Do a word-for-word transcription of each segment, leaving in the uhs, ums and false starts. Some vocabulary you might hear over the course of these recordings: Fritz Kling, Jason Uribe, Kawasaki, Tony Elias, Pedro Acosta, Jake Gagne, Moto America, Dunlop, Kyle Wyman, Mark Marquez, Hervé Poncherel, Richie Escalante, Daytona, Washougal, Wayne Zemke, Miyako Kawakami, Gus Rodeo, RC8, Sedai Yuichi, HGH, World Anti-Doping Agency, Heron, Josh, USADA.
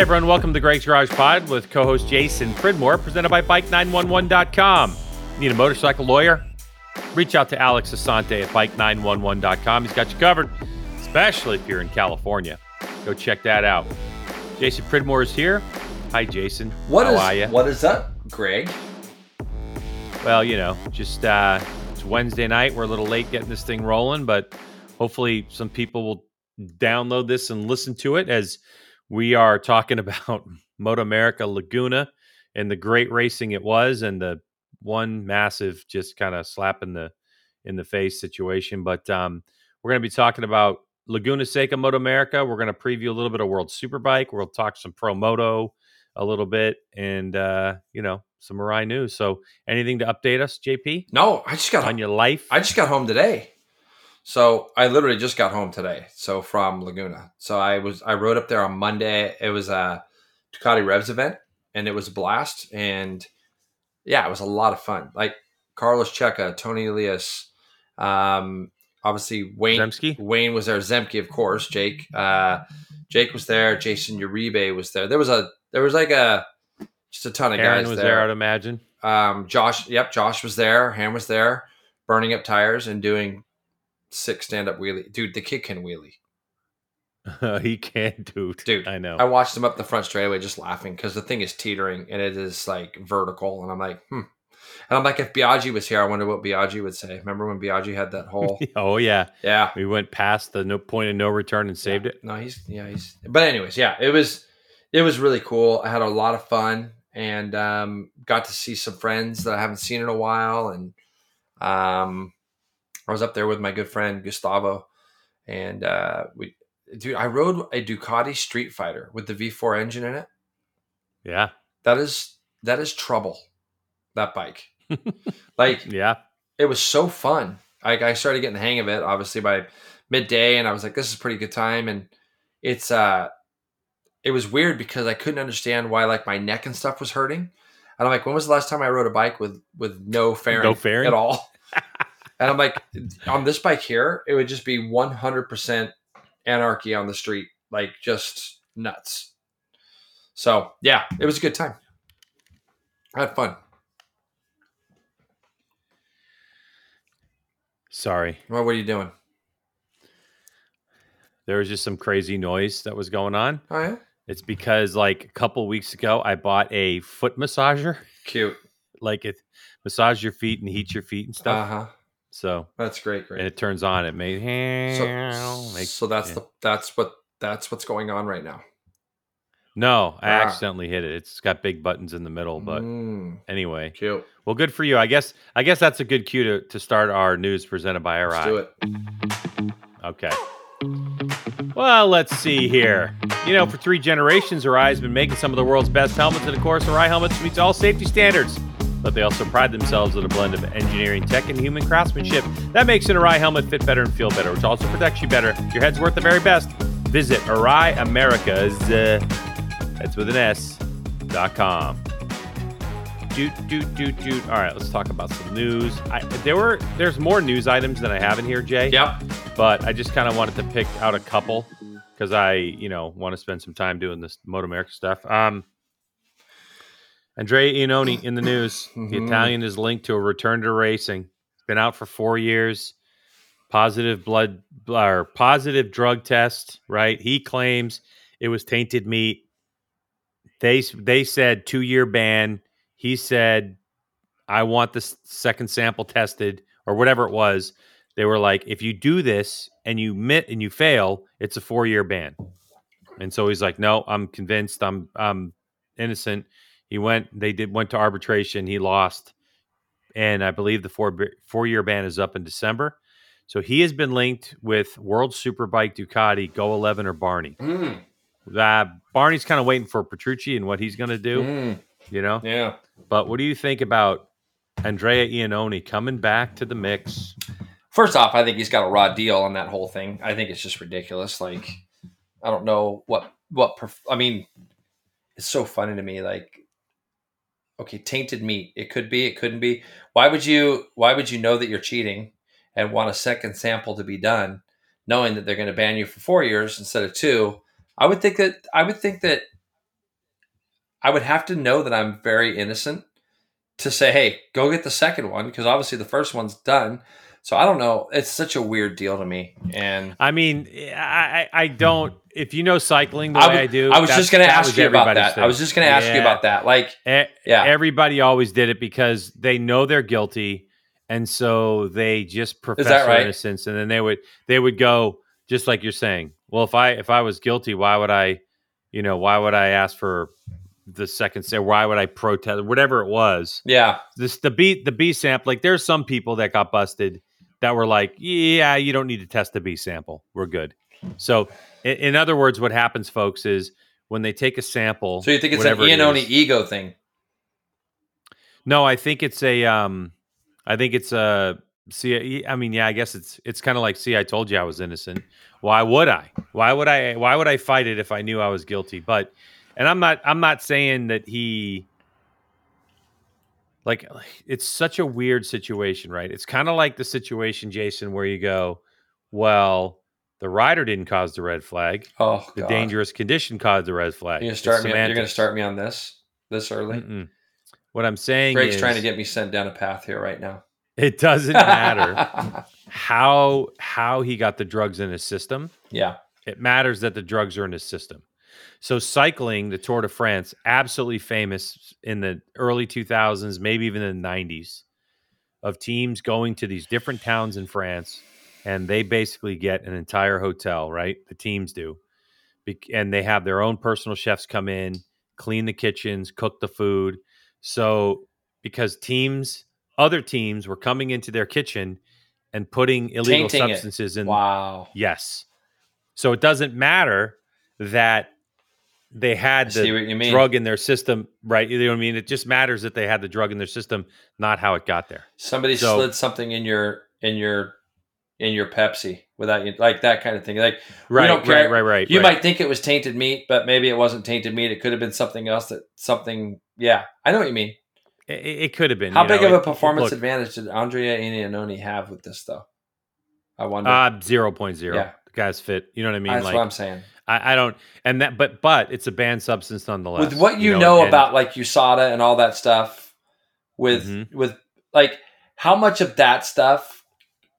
Hey everyone, welcome to Greg's Garage Pod with co-host Jason Pridmore, presented by bike nine one one dot com. Need a motorcycle lawyer? Reach out to Alex Asante at bike nine one one dot com. He's got you covered, especially if you're in California. Go check that out. Jason Pridmore is here. Hi, Jason. What How is, are you? What is up, Greg? Well, you know, just uh, it's Wednesday night. We're a little late getting this thing rolling, but hopefully some people will download this and listen to it as we are talking about Moto America Laguna and the great racing it was, and the one massive just kind of slap in the in the face situation. But um, we're going to be talking about Laguna Seca Moto America. We're going to preview a little bit of World Superbike. We'll talk some Pro Moto a little bit, and uh, you know, some ARAI news. So, anything to update us, J P? No, I just got on your life. I just got home today. So I literally just got home today. So from Laguna. So I was, I rode up there on Monday. It was a Ducati Revs event and it was a blast. And yeah, it was a lot of fun. Like Carlos Checa, Tony Elias, um, obviously Wayne, Zemsky? Wayne was there. Zemke, of course, Jake, uh, Jake was there. Jason Uribe was there. There was a, there was like a, just a ton of Heron guys was there. there. I'd imagine. Um, Josh. Yep. Josh was there. Ham was there burning up tires and doing sick stand-up wheelie. Dude, the kid can wheelie. Uh, he can, dude. Dude, I know. I watched him up the front straightaway just laughing because the thing is teetering and it is like vertical. And I'm like, hmm. And I'm like, if Biaggi was here, I wonder what Biaggi would say. Remember when Biaggi had that whole... oh, yeah. Yeah. We went past the no point of no return and saved yeah. it. No, he's... Yeah, he's... But anyways, yeah, it was it was really cool. I had a lot of fun and um, got to see some friends that I haven't seen in a while. And... um. I was up there with my good friend Gustavo, and uh, we, dude, I rode a Ducati Street Fighter with the V four engine in it. Yeah, that is that is trouble. That bike, like, yeah, it was so fun. I, I started getting the hang of it, obviously by midday, and I was like, this is a pretty good time. And it's uh, it was weird because I couldn't understand why like my neck and stuff was hurting, and I'm like, when was the last time I rode a bike with with no fairing, no fairing? at all? And I'm like, on this bike here, it would just be one hundred percent anarchy on the street, like just nuts. So, yeah, it was a good time. I had fun. Sorry. Well, what are you doing? There was just some crazy noise that was going on. Oh, yeah? It's because, like, a couple weeks ago, I bought a foot massager. Cute. Like, it massage your feet and heat your feet and stuff. Uh-huh. So that's great, great. And it turns on. It may so, make, so that's yeah. the that's what that's what's going on right now. No, I ah. accidentally hit it. It's got big buttons in the middle, but mm, anyway, cute. Well, good for you. I guess I guess that's a good cue to, to start our news presented by ARAI. Let's do it. Okay. Well, let's see here. You know, for three generations, ARAI has been making some of the world's best helmets, and of course, ARAI helmets meets all safety standards. But they also pride themselves on a blend of engineering, tech, and human craftsmanship that makes an ARAI helmet fit better and feel better, which also protects you better. Your head's worth the very best. Visit ARAI America's, uh, that's with an S, dot com. Doot, doot, doot, doot. All right, let's talk about some news. I, there were, there's more news items than I have in here, Jay. Yep. But I just kind of wanted to pick out a couple because I, you know, want to spend some time doing this Moto America stuff. Um. Andrea Iannone in the news. Mm-hmm. The Italian is linked to a return to racing. Been out for four years. Positive blood or positive drug test. Right? He claims it was tainted meat. They they said two year ban. He said, "I want the second sample tested or whatever it was." They were like, "If you do this and you mit and you fail, it's a four year ban." And so he's like, "No, I'm convinced. I'm I'm innocent." He went, they did, went to arbitration. He lost. And I believe the four, four year ban is up in December. So he has been linked with World Superbike Ducati, Go eleven or Barney. Mm. Uh, Barney's kind of waiting for Petrucci and what he's going to do, mm. you know? Yeah. But what do you think about Andrea Iannone coming back to the mix? First off, I think he's got a raw deal on that whole thing. I think it's just ridiculous. Like, I don't know what, what, perf- I mean, it's so funny to me. Like, okay, tainted meat. It could be, it couldn't be. Why would you why would you know that you're cheating and want a second sample to be done, knowing that they're going to ban you for four years instead of two? I would think that I would think that I would have to know that I'm very innocent to say, hey, go get the second one, because obviously the first one's done. So I don't know. It's such a weird deal to me. And I mean, I, I don't, if you know cycling the I would, way I do, I was just going to ask you about that. Thing. I was just going to ask yeah. you about that. Like, e- yeah, everybody always did it because they know they're guilty. And so they just profess their right? innocence. And then they would, they would go just like you're saying, well, if I, if I was guilty, why would I, you know, why would I ask for the second say, why would I protest, whatever it was? Yeah. This, the B, the B sample, like there's some people that got busted that were like, yeah, you don't need to test the B sample. We're good. So in, in other words, what happens, folks, is when they take a sample. So you think it's an Iannone ego thing? No, I think it's a, um, I think it's a, see, I mean, yeah, I guess it's, it's kind of like, see, I told you I was innocent. Why would I, why would I, why would I fight it if I knew I was guilty? But, and I'm not, I'm not saying that he, like, it's such a weird situation, right? It's kind of like the situation, Jason, where you go, well, the rider didn't cause the red flag. Oh, the God. Dangerous condition caused the red flag. You're going to start me on this, this early. Mm-mm. What I'm saying Greg's is trying to get me sent down a path here right now. It doesn't matter how, how he got the drugs in his system. Yeah. It matters that the drugs are in his system. So cycling, the Tour de France, absolutely famous in the early two thousands, maybe even in the nineties, of teams going to these different towns in France, and they basically get an entire hotel, right? The teams do. Be- and they have their own personal chefs come in, clean the kitchens, cook the food. So because teams, other teams were coming into their kitchen and putting illegal Tainting substances it. in. Wow. Yes. So it doesn't matter that they had the drug in their system, right? You know what I mean? It just matters that they had the drug in their system, not how it got there. Somebody so, slid something in your in your in your Pepsi without you, like that kind of thing. Like right, we don't care. right, right, right. You right. might think it was tainted meat, but maybe it wasn't tainted meat. It could have been something else. That something, yeah, I know what you mean. It, it could have been. How you big know, of a performance it, look, advantage did Andrea Iannone have with this, though? I wonder. Uh, zero point zero Yeah. Guys fit. You know what I mean? That's like, what I'm saying. I, I don't, and that, but, but it's a banned substance nonetheless. With what you, you know, know and, about like U S A D A and all that stuff, with, mm-hmm. with like how much of that stuff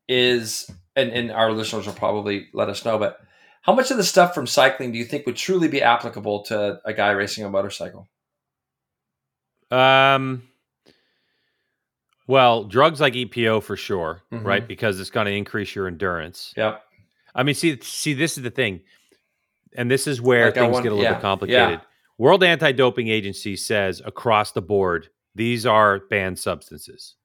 is, and, and our listeners will probably let us know, but how much of the stuff from cycling do you think would truly be applicable to a guy racing a motorcycle? Um, well, drugs like E P O for sure, mm-hmm. right? Because it's going to increase your endurance. Yeah. I mean, see, see, this is the thing. And this is where like things want, get a little yeah, bit complicated. Yeah. World Anti-Doping Agency says across the board, these are banned substances.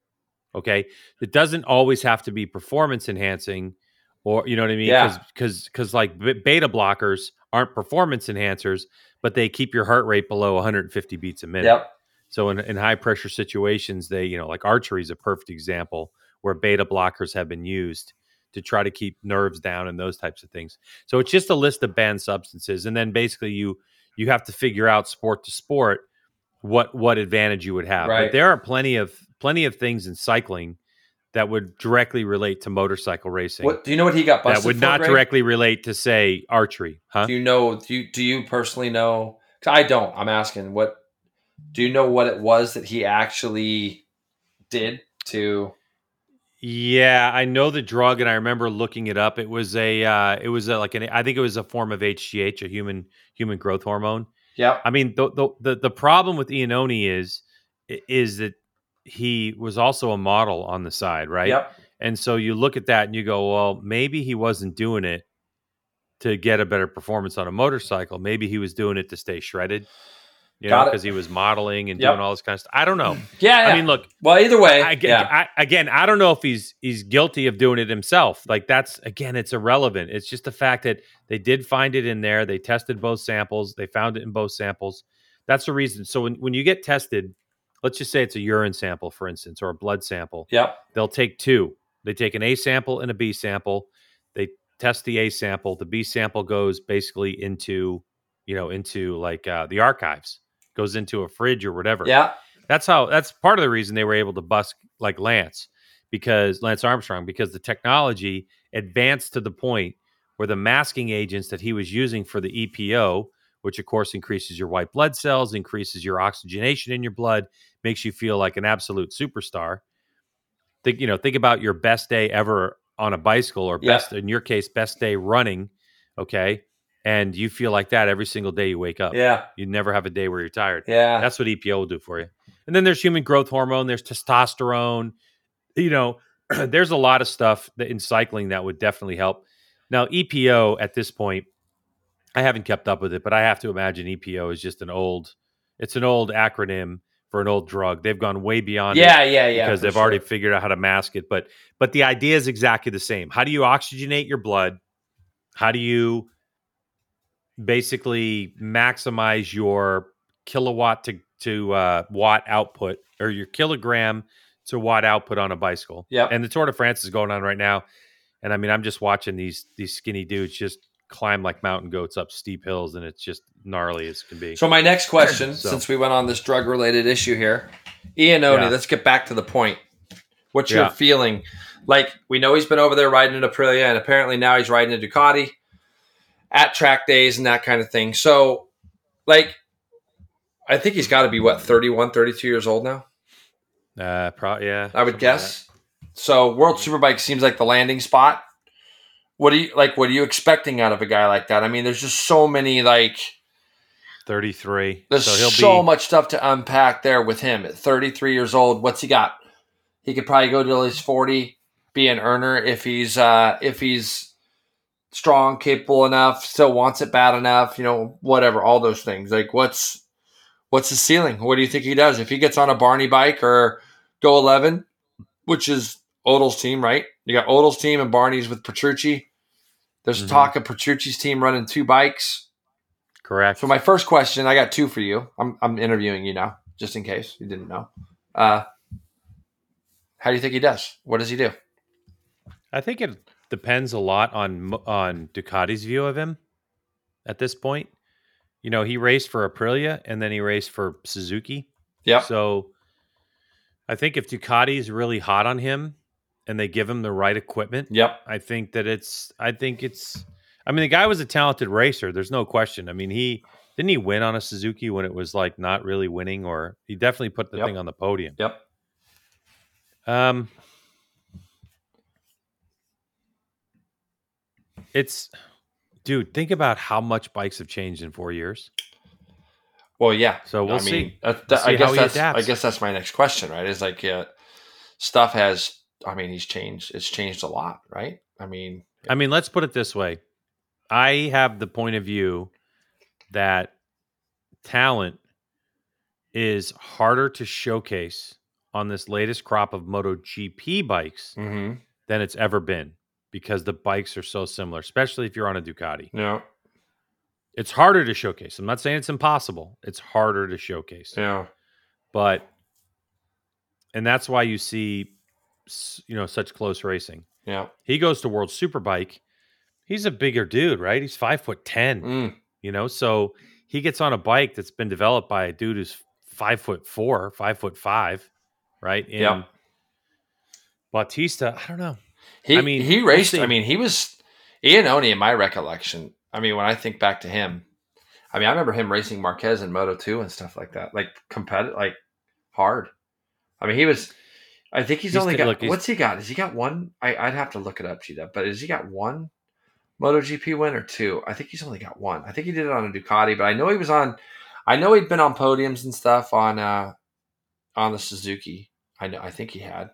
Okay. It doesn't always have to be performance enhancing or, you know what I mean? Yeah. Cause, cause like beta blockers aren't performance enhancers, but they keep your heart rate below one hundred fifty beats a minute. Yep. So in, in high pressure situations, they, you know, like archery is a perfect example where beta blockers have been used to try to keep nerves down and those types of things. So it's just a list of banned substances. And then basically you, you have to figure out sport to sport, what, what advantage you would have. Right. But there are plenty of, plenty of things in cycling that would directly relate to motorcycle racing. What, do you know what he got busted for? That would not Greg? directly relate to say archery. Huh? Do you know, do you, do you personally know? I don't, I'm asking what, do you know what it was that he actually did to? Yeah, I know the drug, and I remember looking it up. It was a, uh, it was a, like an, I think it was a form of H G H, a human human growth hormone. Yeah, I mean the the the, the problem with Iannone is is that he was also a model on the side, right? Yep. And so you look at that and you go, well, maybe he wasn't doing it to get a better performance on a motorcycle. Maybe he was doing it to stay shredded. You Got know, because he was modeling and yep. doing all this kind of stuff. I don't know. yeah, yeah. I mean, look. Well, either way. I, I, yeah. I, again, I don't know if he's he's guilty of doing it himself. Like that's, again, it's irrelevant. It's just the fact that they did find it in there. They tested both samples. They found it in both samples. That's the reason. So when, when you get tested, let's just say it's a urine sample, for instance, or a blood sample. Yeah. They'll take two. They take an A sample and a B sample. They test the A sample. The B sample goes basically into, you know, into like uh, the archives. Goes into a fridge or whatever. Yeah, that's how. That's part of the reason they were able to bust like Lance, because Lance Armstrong, because the technology advanced to the point where the masking agents that he was using for the E P O, which of course increases your white blood cells, increases your oxygenation in your blood, makes you feel like an absolute superstar. Think, you know, think about your best day ever on a bicycle, or best, yeah. in your case, best day running. Okay. And you feel like that every single day you wake up. Yeah. You never have a day where you're tired. Yeah. That's what E P O will do for you. And then there's human growth hormone. There's testosterone. You know, there's a lot of stuff that in cycling that would definitely help. Now, E P O at this point, I haven't kept up with it, but I have to imagine E P O is just an old, it's an old acronym for an old drug. They've gone way beyond yeah, it yeah, yeah, because they've sure. already figured out how to mask it. But but the idea is exactly the same. How do you oxygenate your blood? How do you basically maximize your kilowatt to, to uh, watt output, or your kilogram to watt output on a bicycle? Yeah. And the Tour de France is going on right now. And I mean, I'm just watching these these skinny dudes just climb like mountain goats up steep hills, and it's just gnarly as can be. So my next question, so, since we went on this drug-related issue here, Iannone, yeah. let's get back to the point. What's yeah. your feeling? Like, we know he's been over there riding an Aprilia, and apparently now he's riding a Ducati at track days and that kind of thing. So, like, I think he's got to be, what, thirty-one, thirty-two years old now? Uh, pro- yeah. I would guess. Like, so World Superbike seems like the landing spot. What do you like? What are you expecting out of a guy like that? I mean, there's just so many, like thirty-three. There's so, he'll so be, much stuff to unpack there with him at thirty-three years old. What's he got? He could probably go till he's forty, be an earner if he's uh, if he's strong, capable enough, still wants it bad enough. You know, whatever, all those things. Like, what's what's his ceiling? What do you think he does if he gets on a Barney bike or Go eleven, which is Odell's team, right? You got Odell's team and Barney's with Petrucci. There's mm-hmm. talk of Petrucci's team running two bikes. Correct. So my first question, I got two for you. I'm I'm interviewing you now, just in case you didn't know. Uh, how do you think he does? What does he do? I think it depends a lot on on Ducati's view of him at this point. You know, he raced for Aprilia, and then he raced for Suzuki. Yeah. So I think if Ducati's really hot on him, and they give him the right equipment. Yep. I think that it's, I think it's, I mean, the guy was a talented racer. There's no question. I mean, he, didn't he win on a Suzuki when it was like not really winning, or he definitely put the yep. thing on the podium. Yep. Um, it's, dude, think about how much bikes have changed in four years. Well, yeah. So we'll I see. Mean, that, that, we'll see I guess how he that's, adapts. I guess that's my next question, right? Is like, uh, stuff has, I mean, he's changed. It's changed a lot, right? I mean, I mean, let's put it this way. I have the point of view that talent is harder to showcase on this latest crop of MotoGP bikes mm-hmm. than it's ever been, because the bikes are so similar, especially if you're on a Ducati. Yeah. It's harder to showcase. I'm not saying it's impossible. It's harder to showcase. Yeah. But, and that's why you see, you know, such close racing. Yeah. He goes to World Superbike. He's a bigger dude, right? He's five foot ten. Mm. You know, so he gets on a bike that's been developed by a dude who's five foot four, five foot five, right? And yeah. Bautista, I don't know. He, I mean, he raced. I mean, he was Iannone in my recollection. I mean, when I think back to him, I mean, I remember him racing Marquez in Moto two and stuff like that, like competitive, like hard. I mean, he was. I think he's, he's only got, look, he's, what's he got? Has he got one? I, I'd have to look it up, Gita, but has he got one MotoGP win or two? I think he's only got one. I think he did it on a Ducati, but I know he was on, I know he'd been on podiums and stuff on uh, on the Suzuki. I know, I think he had.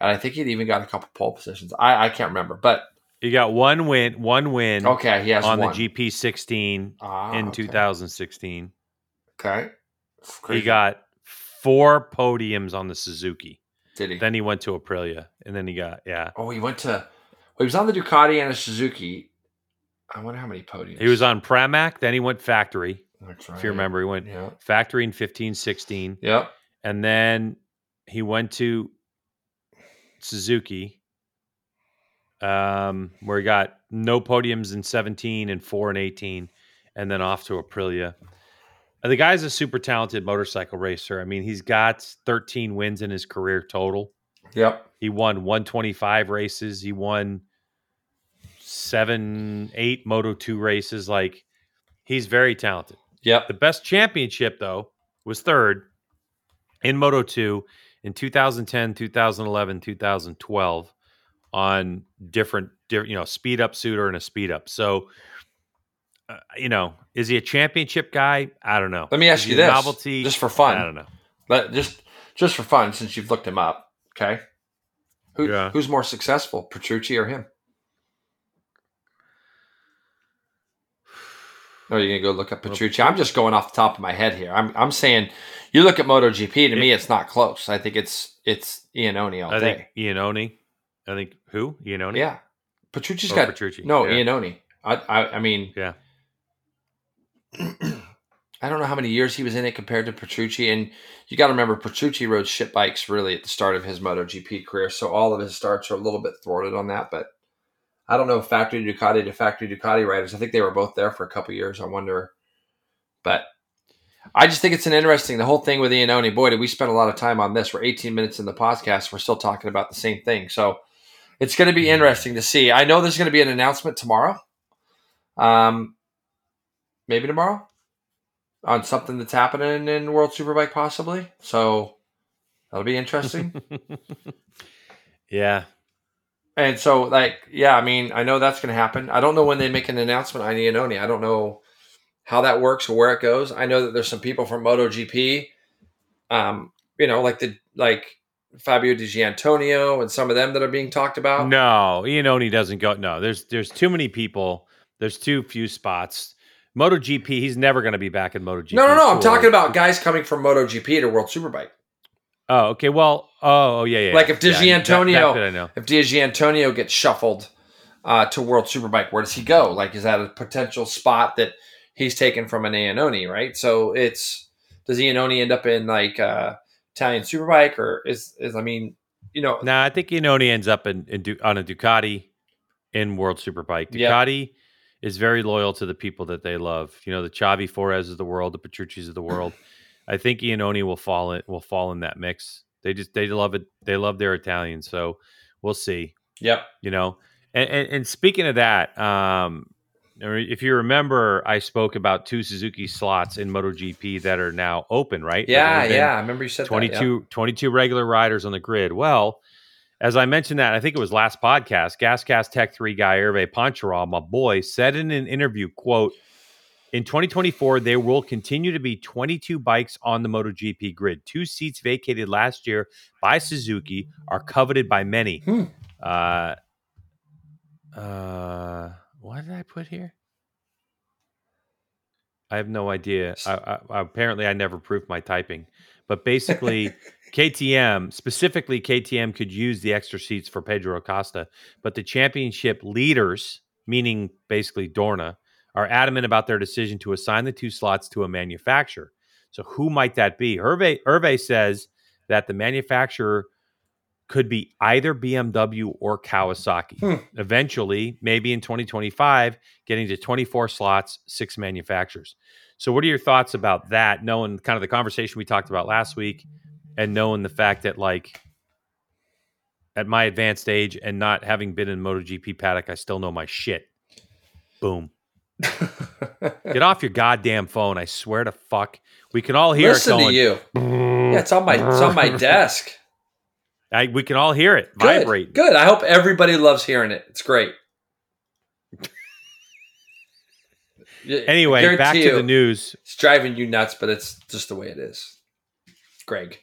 And I think he'd even got a couple pole positions. I, I can't remember, but. He got one win, one win okay, he has on one. The G P sixteen ah, in okay. two thousand sixteen. Okay. He got four podiums on the Suzuki. Did he? Then he went to Aprilia, and then he got yeah. Oh, he went to. Well, he was on the Ducati and a Suzuki. I wonder how many podiums he was on. Pramac. Then he went factory. That's right. If you remember, he went yeah. factory in fifteen, sixteen. Yep. And then he went to Suzuki, um, where he got no podiums in seventeen and four in eighteen, and then off to Aprilia. The guy's a super talented motorcycle racer. I mean, he's got thirteen wins in his career total. Yep. He won one twenty-five races. He won seven, eight Moto two races. Like, He's very talented. Yeah. The best championship, though, was third in Moto two in two thousand ten, two thousand eleven, two thousand twelve on different, different, you know, speed up suitor and a speed up. So, uh, you know, is he a championship guy? I don't know. Let me ask you this. Novelty? Just for fun. I don't know. Let, just just for fun, since you've looked him up, okay? Who, yeah. Who's more successful, Petrucci or him? Oh, you're going to go look up Petrucci. I'm just going off the top of my head here. I'm I'm saying you look at MotoGP, to me, it's not close. I think it's it's Iannone all I day. Think Iannone. I think who? Iannone? Yeah. Petrucci's oh, got... Petrucci. No, yeah. Iannone. I, I I mean... Yeah. I don't know how many years he was in it compared to Petrucci. And you got to remember, Petrucci rode shit bikes really at the start of his MotoGP career. So all of his starts are a little bit thwarted on that, but... I don't know, factory Ducati to factory Ducati riders. I think they were both there for a couple of years. I wonder. But I just think it's an interesting, the whole thing with Iannone. Boy, did we spend a lot of time on this. We're eighteen minutes in the podcast. We're still talking about the same thing. So it's going to be interesting to see. I know there's going to be an announcement tomorrow. Um, maybe tomorrow on something that's happening in World Superbike possibly. So that'll be interesting. Yeah. And so, like, yeah, I mean, I know that's going to happen. I don't know when they make an announcement on Iannone. I don't know how that works or where it goes. I know that there's some people from MotoGP, um, you know, like the like Fabio Di Giannantonio and some of them that are being talked about. No, Iannone doesn't go. No, there's there's too many people. There's too few spots. MotoGP, he's never going to be back in MotoGP. No, no, no. Cool. I'm talking about guys coming from MotoGP to World Superbike. Oh, okay. Well, oh, yeah, yeah. Like if Di Giannantonio, yeah, that, that if Di Giannantonio gets shuffled uh, to World Superbike, where does he go? Like, is that a potential spot that he's taken from an Iannone, right? So it's does Iannone end up in like uh, Italian Superbike, or is is I mean, you know? Nah, I think Iannone ends up in, in du- on a Ducati in World Superbike. Ducati yep. is very loyal to the people that they love. You know, the Xavi Forés of the world, the Petrucci's of the world. I think Iannone will fall in, will fall in that mix. They just they love it. They love their Italian, so we'll see. Yep. You know, and and, and speaking of that, um, if you remember, I spoke about two Suzuki slots in MotoGP that are now open, right? Yeah, yeah. I remember you said twenty-two, that, yeah. twenty-two regular riders on the grid. Well, as I mentioned that, I think it was last podcast, GasCast Tech three guy Hervé Poncherel, my boy, said in an interview, quote, in twenty twenty-four, there will continue to be twenty-two bikes on the MotoGP grid. Two seats vacated last year by Suzuki are coveted by many. Hmm. Uh, uh, what did I put here? I have no idea. I, I, apparently, I never proved my typing. But basically, K T M, specifically K T M, could use the extra seats for Pedro Acosta. But the championship leaders, meaning basically Dorna, are adamant about their decision to assign the two slots to a manufacturer. So who might that be? Hervé, Hervé says that the manufacturer could be either B M W or Kawasaki. Hmm. Eventually, maybe in twenty twenty-five, getting to twenty-four slots, six manufacturers. So what are your thoughts about that, knowing kind of the conversation we talked about last week and knowing the fact that, like, at my advanced age and not having been in MotoGP paddock, I still know my shit. Boom. Get off your goddamn phone! I swear to fuck, we can all hear. Listen it going, to you. Yeah, it's on my it's on my desk. I, we can all hear it good, vibrate. Good. I hope everybody loves hearing it. It's great. Anyway, back to, to the news. It's driving you nuts, but it's just the way it is. Greg,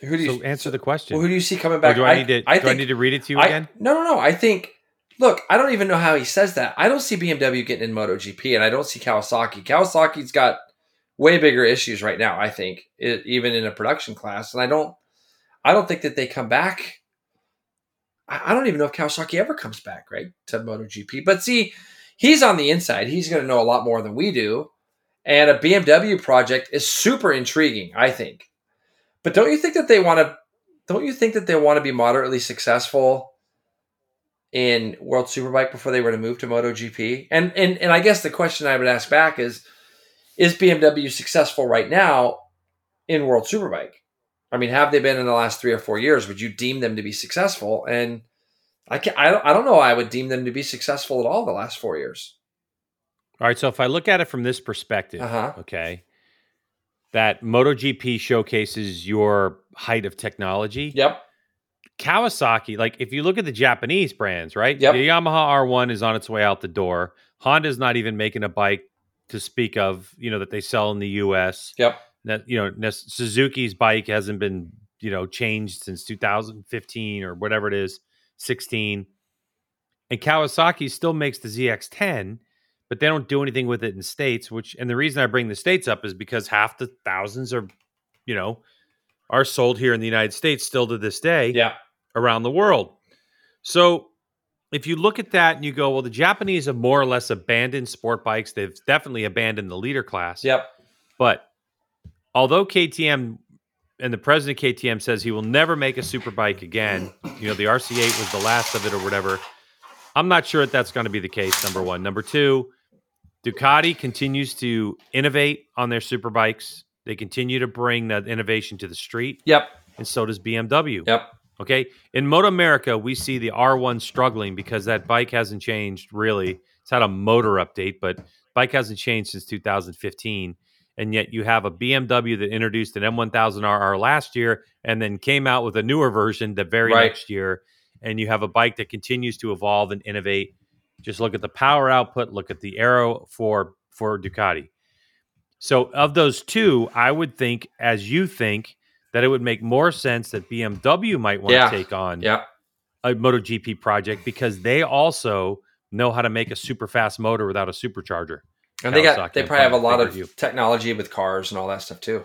who do you so answer the question? Well, who do you see coming back? Or do I, I need to? I do think, I need to read it to you I, again? No, no, no. I think. Look, I don't even know how he says that. I don't see B M W getting in MotoGP, and I don't see Kawasaki. Kawasaki's got way bigger issues right now, I think, it, even in a production class. And I don't, I don't think that they come back. I, I don't even know if Kawasaki ever comes back, right, to MotoGP. But see, he's on the inside. He's going to know a lot more than we do. And a B M W project is super intriguing, I think. But don't you think that they want to? Don't you think that they want to be moderately successful in World Superbike before they were to move to MotoGP? And, and and I guess the question I would ask back is, is B M W successful right now in World Superbike? I mean, have they been in the last three or four years? Would you deem them to be successful? And I can't, I don't, I don't know. I would deem them to be successful at all the last four years. All right, so if I look at it from this perspective, uh-huh. okay, that MotoGP showcases your height of technology. Yep. Kawasaki, like if you look at the Japanese brands, right? Yep. The Yamaha R one is on its way out the door. Honda's not even making a bike to speak of, you know, that they sell in the U S. Yep. That, you know, Suzuki's bike hasn't been, you know, changed since two thousand fifteen or whatever it is, sixteen. And Kawasaki still makes the Z X ten, but they don't do anything with it in the States, which, and the reason I bring the States up is because half the thousands are, you know, are sold here in the United States still to this day, yeah, around the world. So if you look at that and you go, well, the Japanese have more or less abandoned sport bikes. They've definitely abandoned the leader class. Yep. But although K T M and the president of K T M says he will never make a super bike again, you know, the R C eight was the last of it or whatever. I'm not sure that that's going to be the case, number one. Number two, Ducati continues to innovate on their super bikes. They continue to bring that innovation to the street. Yep. And so does B M W. Yep. Okay. In Moto America, we see the R one struggling because that bike hasn't changed really. It's had a motor update, but bike hasn't changed since two thousand fifteen. And yet you have a B M W that introduced an M one thousand R R last year and then came out with a newer version the very right. next year. And you have a bike that continues to evolve and innovate. Just look at the power output. Look at the aero for, for Ducati. So of those two, I would think, as you think, that it would make more sense that B M W might want yeah. to take on yeah. a MotoGP project because they also know how to make a super fast motor without a supercharger. And Kawasaki they got they probably have a lot of you. technology with cars and all that stuff too.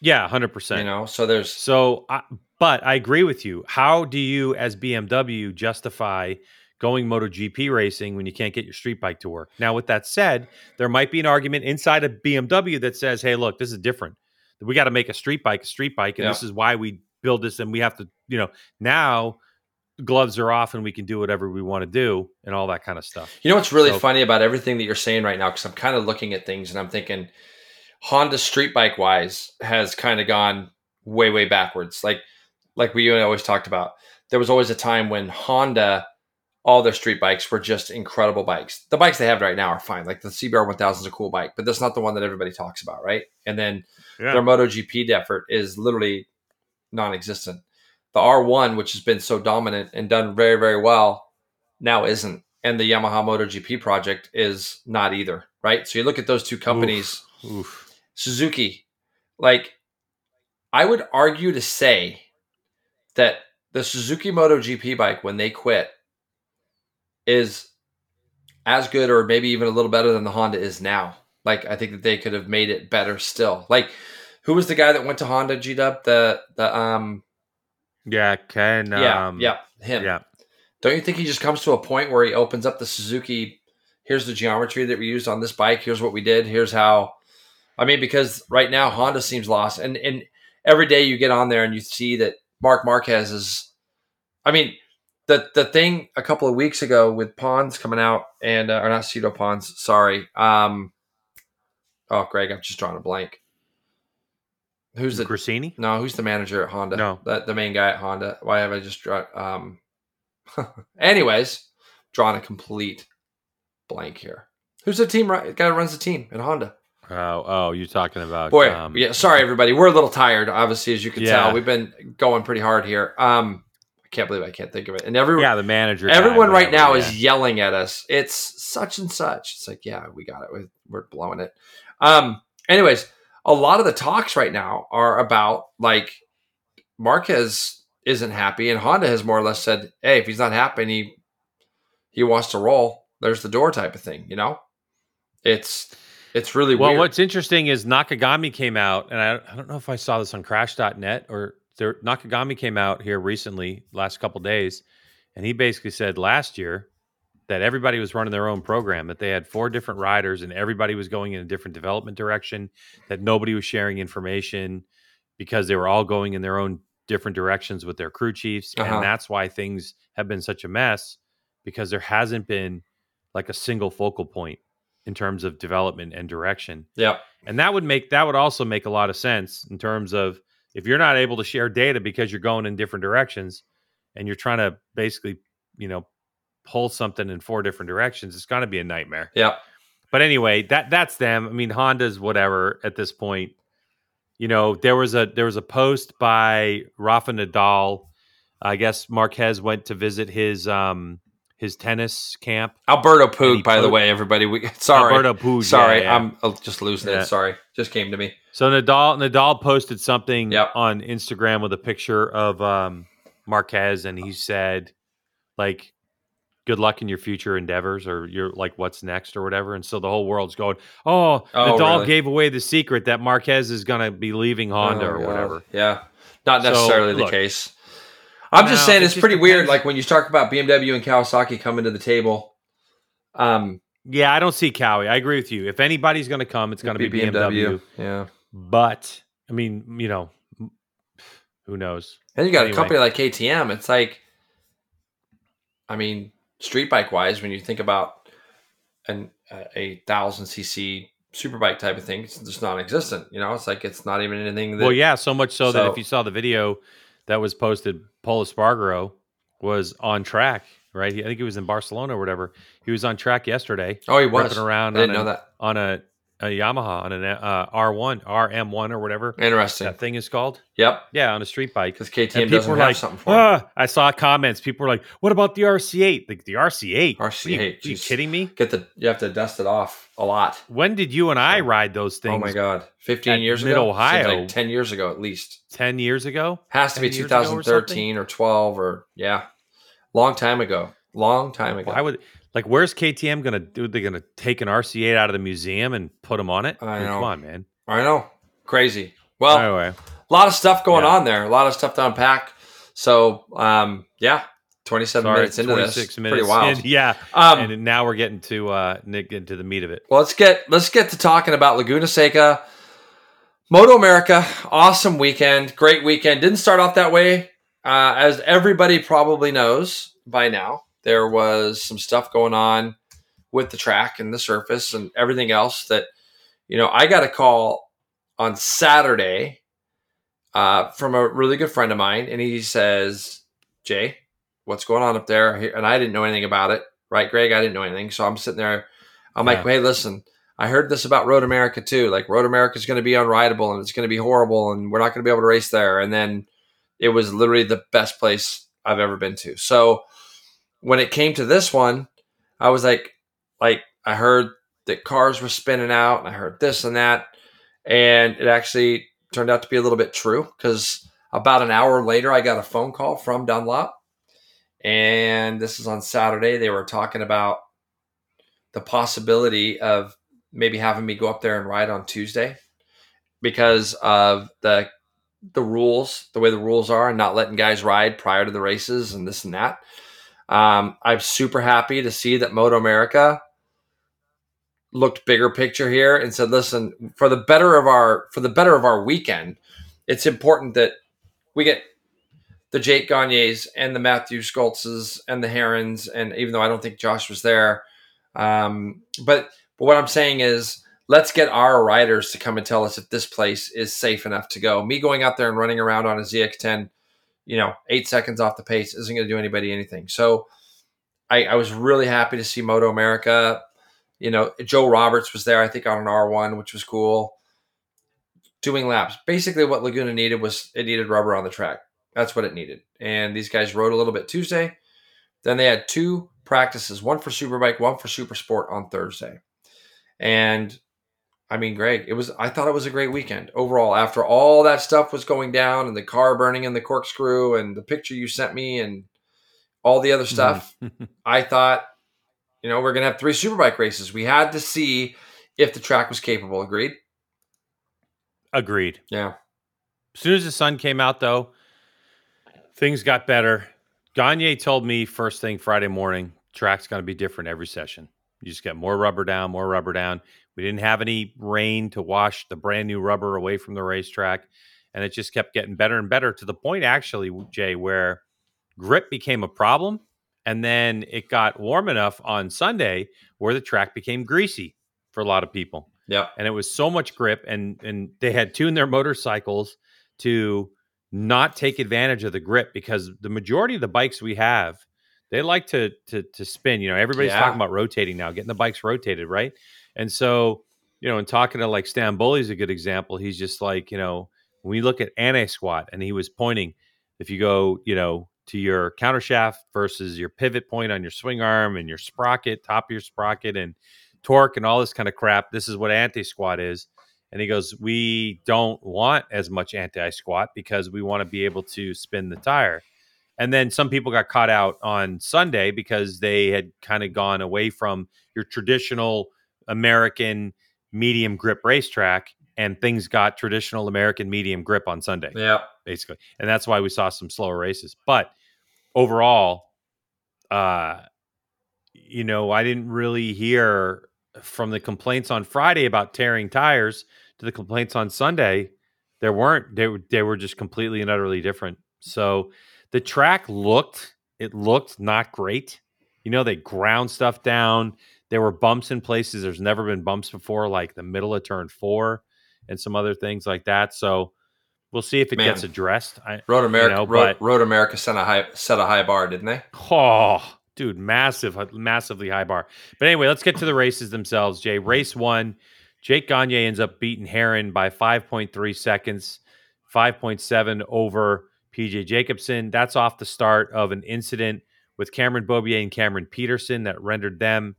Yeah, one hundred percent. You know, so there's so I, but I agree with you. How do you as B M W justify going MotoGP racing when you can't get your street bike to work? Now, with that said, there might be an argument inside of B M W that says, hey, look, this is different. We got to make a street bike a street bike, and yeah. this is why we build this, and we have to, you know, now gloves are off and we can do whatever we want to do and all that kind of stuff. You know what's really so, funny about everything that you're saying right now, because I'm kind of looking at things and I'm thinking Honda street bike-wise has kind of gone way, way backwards. Like like we always talked about, there was always a time when Honda – all their street bikes were just incredible bikes. The bikes they have right now are fine. Like the C B R one thousand is a cool bike, but that's not the one that everybody talks about, right? And then yeah. their MotoGP effort is literally non-existent. The R one, which has been so dominant and done very, very well, now isn't. And the Yamaha MotoGP project is not either, right? So you look at those two companies. Oof, oof. Suzuki, like I would argue to say that the Suzuki MotoGP bike, when they quit, is as good or maybe even a little better than the Honda is now. Like, I think that they could have made it better still. Like, who was the guy that went to Honda, G-Dub? The, the, um... Yeah, Ken, yeah, um... Yeah, him. Yeah. Don't you think he just comes to a point where he opens up the Suzuki, here's the geometry that we used on this bike, here's what we did, here's how... I mean, because right now, Honda seems lost. And, and every day you get on there and you see that Mark Marquez is... I mean... The the thing a couple of weeks ago with Pons coming out and uh, or not Cito Pons, sorry. Um, oh, Greg, I'm just drawing a blank. Who's the Grassini? No, who's the manager at Honda? No, the, the main guy at Honda. Why have I just drawn? Um, anyways, drawn a complete blank here. Who's the team? Right, guy who runs the team at Honda. Oh, oh, you're talking about boy. Um, yeah, sorry everybody, we're a little tired. Obviously, as you can yeah. tell, we've been going pretty hard here. Um. Can't believe I can't think of it. And everyone, yeah, the manager, everyone guy, right whatever, now yeah. is yelling at us. It's such and such. It's like, yeah, we got it. We're blowing it. Um. Anyways, a lot of the talks right now are about like Marquez isn't happy, and Honda has more or less said, hey, if he's not happy, and he he wants to roll. There's the door type of thing. You know, it's it's really well. Weird. What's interesting is Nakagami came out, and I I don't know if I saw this on Crash dot net or. There, Nakagami came out here recently, last couple of days, and he basically said last year that everybody was running their own program, that they had four different riders and everybody was going in a different development direction, that nobody was sharing information because they were all going in their own different directions with their crew chiefs. Uh-huh. And that's why things have been such a mess, because there hasn't been like a single focal point in terms of development and direction. Yeah. And that would make, that would also make a lot of sense in terms of, if you're not able to share data because you're going in different directions and you're trying to basically, you know, pull something in four different directions, it's going to be a nightmare. Yeah. But anyway, that that's them. I mean, Honda's whatever at this point. You know, there was a there was a post by Rafa Nadal. I guess Marquez went to visit his um his tennis camp. Alberto Puig, by put, the way, everybody. We sorry, Alberto Puig. Sorry, yeah, yeah. I'm I'll just losing yeah. it. Sorry, just came to me. So Nadal Nadal posted something yep. on Instagram with a picture of um Marquez, and he said, like, good luck in your future endeavors, or you're like, what's next or whatever. And so the whole world's going, oh, oh Nadal really? gave away the secret that Marquez is going to be leaving Honda oh, or God. whatever. Yeah. Not necessarily so, the look, case. I'm no, just saying it's it pretty depends. weird. Like when you talk about B M W and Kawasaki coming to the table. Um, yeah, I don't see Cowie. I agree with you. If anybody's going to come, it's going to be, be B M W. B M W. Yeah. But I mean, you know, who knows? And you got anyway. a company like K T M. It's like, I mean, street bike wise, when you think about an a thousand cc superbike type of thing, it's just non-existent. You know, it's like it's not even anything. That, well, yeah, so much so, so that if you saw the video that was posted, Paul Espargaro was on track, right? He, I think he was in Barcelona or whatever. He was on track yesterday. Oh, he was ripping around. I didn't on know a, that on a, a Yamaha on an uh, R one, R M one or whatever. Interesting. That thing is called. Yep. Yeah, on a street bike. Because K T M doesn't have like, something for ah. it. I saw comments. People were like, "What about the R C eight?" Like the R C eight. R C eight. Are you, are you kidding me? Get the. You have to dust it off a lot. When did you and I yeah. ride those things? Oh my God, fifteen years ago. Mid Ohio. Seems like ten years ago, at least. Ten years ago. Has to be twenty thirteen or, or twelve or yeah, long time ago. Long time ago. Well, I would. Like, where's K T M going to do? They're going to take an R C eight out of the museum and put them on it? I like, know. Come on, man. I know. Crazy. Well, anyway. a lot of stuff going yeah. on there. A lot of stuff to unpack. So, um, yeah, twenty-seven Sorry, minutes into this. twenty-six minutes. Pretty wild. And, yeah. Um, and now we're getting to uh, Nick into the meat of it. Well, let's get, let's get to talking about Laguna Seca. Moto America, awesome weekend. Great weekend. Didn't start off that way. Uh, as everybody probably knows by now, there was some stuff going on with the track and the surface and everything else that, you know, I got a call on Saturday uh, from a really good friend of mine. And he says, Jay, what's going on up there? And I didn't know anything about it. Right, Greg? I didn't know anything. So I'm sitting there. I'm yeah. like, hey, listen, I heard this about Road America too. Like Road America is going to be unrideable and it's going to be horrible and we're not going to be able to race there. And then it was literally the best place I've ever been to. So when it came to this one, I was like, like I heard that cars were spinning out and I heard this and that. And it actually turned out to be a little bit true because about an hour later, I got a phone call from Dunlop. And this is on Saturday. They were talking about the possibility of maybe having me go up there and ride on Tuesday because of the the rules, the way the rules are and not letting guys ride prior to the races and this and that. Um, I'm super happy to see that Moto America looked bigger picture here and said, listen, for the better of our, for the better of our weekend, it's important that we get the Jake Gagnes and the Matthew Schultzes and the Herons. And even though I don't think Josh was there, um, but, but what I'm saying is let's get our riders to come and tell us if this place is safe enough to go. Me going out there and running around on a Z X ten, you know, eight seconds off the pace isn't going to do anybody anything. So I, I was really happy to see Moto America. You know, Joe Roberts was there, I think, on an R one, which was cool. Doing laps. Basically what Laguna needed was it needed rubber on the track. That's what it needed. And these guys rode a little bit Tuesday. Then they had two practices, one for Superbike, one for Super Sport on Thursday. And I mean, Greg, it was, I thought it was a great weekend overall. After all that stuff was going down and the car burning and the corkscrew and the picture you sent me and all the other stuff, I thought, you know, we're going to have three Superbike races. We had to see if the track was capable. Agreed? Agreed. Yeah. As soon as the sun came out, though, things got better. Gagne told me first thing Friday morning, track's going to be different every session. You just got more rubber down, more rubber down. We didn't have any rain to wash the brand new rubber away from the racetrack. And it just kept getting better and better to the point, actually, Jay, where grip became a problem. And then it got warm enough on Sunday where the track became greasy for a lot of people. Yeah. And it was so much grip. And, and they had tuned their motorcycles to not take advantage of the grip because the majority of the bikes we have, they like to to to spin. You know, everybody's yeah. talking about rotating now, getting the bikes rotated, right? And so, you know, and talking to like Stan Bully's a good example. He's just like, you know, when we look at anti-squat, and he was pointing, if you go, you know, to your countershaft versus your pivot point on your swing arm and your sprocket, top of your sprocket and torque and all this kind of crap, this is what anti-squat is. And he goes, we don't want as much anti-squat because we want to be able to spin the tire. And then some people got caught out on Sunday because they had kind of gone away from your traditional American medium grip racetrack, and things got traditional American medium grip on Sunday. Yeah, basically. And that's why we saw some slower races. But overall, uh, you know, I didn't really hear from the complaints on Friday about tearing tires to the complaints on Sunday. There weren't, they were, they were just completely and utterly different. So the track looked, it looked not great. You know, they ground stuff down. There were bumps in places there's never been bumps before, like the middle of turn four and some other things like that. So we'll see if it Man. gets addressed. I, Road America, you know, Road, but, Road America set a high, set a high bar, didn't they? Oh, dude, massive, massively high bar. But anyway, let's get to the races themselves, Jay. Race one, Jake Gagne ends up beating Heron by five point three seconds, five point seven over P J Jacobson. That's off the start of an incident with Cameron Beaubier and Cameron Peterson that rendered them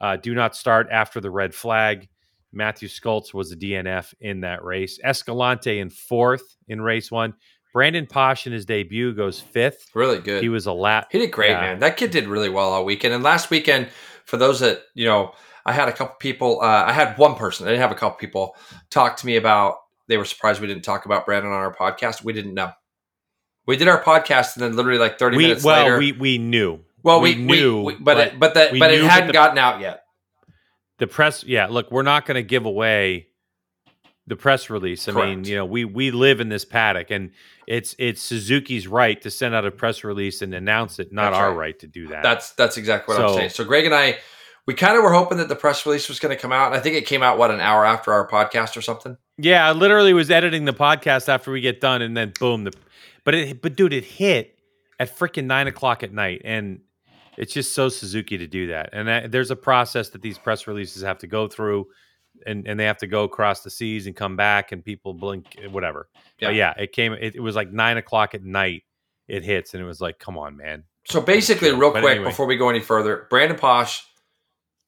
uh, do not start after the red flag. Matthew Skultz was a D N F in that race. Escalante in fourth in race one. Brandon Posh in his debut goes fifth. Really good. He was a lap. He did great, yeah. man. That kid did really well all weekend. And last weekend, for those that, you know, I had a couple people, uh, I had one person, I didn't have a couple people talk to me about, they were surprised we didn't talk about Brandon on our podcast. We didn't know. We did our podcast, and then literally like thirty we, minutes well, later, we we knew. Well, we, we knew, we, but but it, but, that, but it hadn't the, gotten out yet. The press, yeah. Look, we're not going to give away the press release. I Correct. mean, you know, we we live in this paddock, and it's it's Suzuki's right to send out a press release and announce it, not that's our right. right to do that. That's that's exactly what so, I'm saying. So, Greg and I, we kind of were hoping that the press release was going to come out, and I think it came out what an hour after our podcast or something. Yeah, I literally was editing the podcast after we get done, and then boom, the. But it, but dude, it hit at freaking nine o'clock at night, and it's just so Suzuki to do that. And that, there's a process that these press releases have to go through, and, and they have to go across the seas and come back, and people blink, whatever. Yeah, but yeah. It came. It, it was like nine o'clock at night. It hits, and it was like, come on, man. So basically, real but quick anyway. Before we go any further, Brandon Posh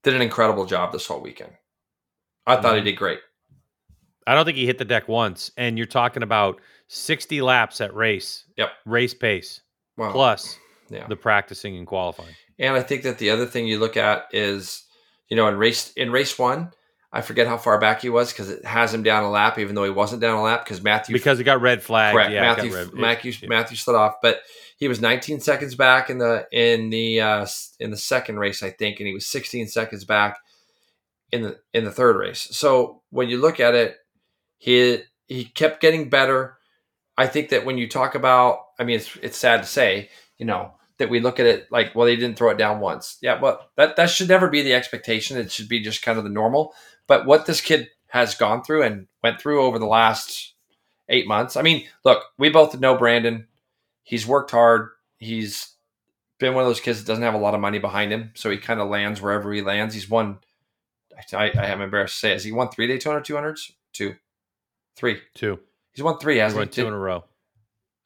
did an incredible job this whole weekend. I thought mm-hmm. he did great. I don't think he hit the deck once, and you're talking about sixty laps at race, yep, race pace, wow. plus yeah. the practicing and qualifying. And I think that the other thing you look at is, you know, in race in race one, I forget how far back he was because it has him down a lap, even though he wasn't down a lap because Matthew because he got red flag. Correct, yeah, Matthew red, Matthew, it, Matthew slid off, but he was nineteen seconds back in the in the uh, in the second race, I think, and he was sixteen seconds back in the in the third race. So when you look at it. He he kept getting better. I think that when you talk about, I mean, it's it's sad to say, you know, that we look at it like, well, they didn't throw it down once. Yeah, but that, that should never be the expectation. It should be just kind of the normal. But what this kid has gone through and went through over the last eight months, I mean, look, we both know Brandon. He's worked hard. He's been one of those kids that doesn't have a lot of money behind him, so he kind of lands wherever he lands. He's won, I, I am embarrassed to say, has he won three-day two hundred, two hundreds? Two. Three. Two. He's won three, hasn't he? Won two did, in a row.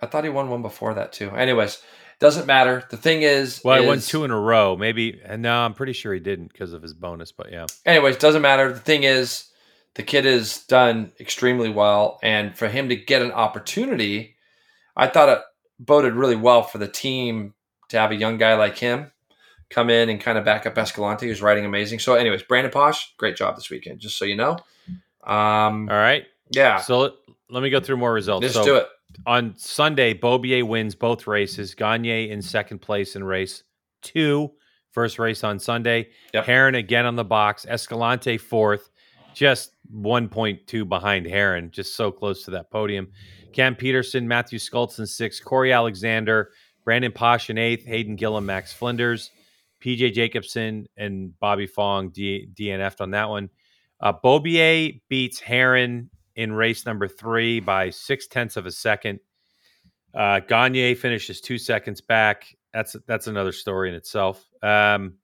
I thought he won one before that, too. Anyways, doesn't matter. The thing is... Well, is, he won two in a row. Maybe... And no, I'm pretty sure he didn't because of his bonus, but yeah. Anyways, doesn't matter. The thing is, the kid has done extremely well, and for him to get an opportunity, I thought it boded really well for the team to have a young guy like him come in and kind of back up Escalante, who's riding amazing. So anyways, Brandon Posh, great job this weekend, just so you know. Um, All right. Yeah. So let, let me go through more results. Let's so do it. On Sunday, Beaubier wins both races. Gagne in second place in race two, first race on Sunday. Yep. Heron again on the box. Escalante fourth, just one point two behind Heron, just so close to that podium. Cam Peterson, Matthew Skultz in sixth, Corey Alexander, Brandon Posh in eighth, Hayden Gillum, Max Flinders, P J Jacobson, and Bobby Fong D- DNF'd on that one. Uh, Beaubier beats Heron in race number three by six tenths of a second. Uh, Gagne finishes two seconds back. That's that's another story in itself. Um,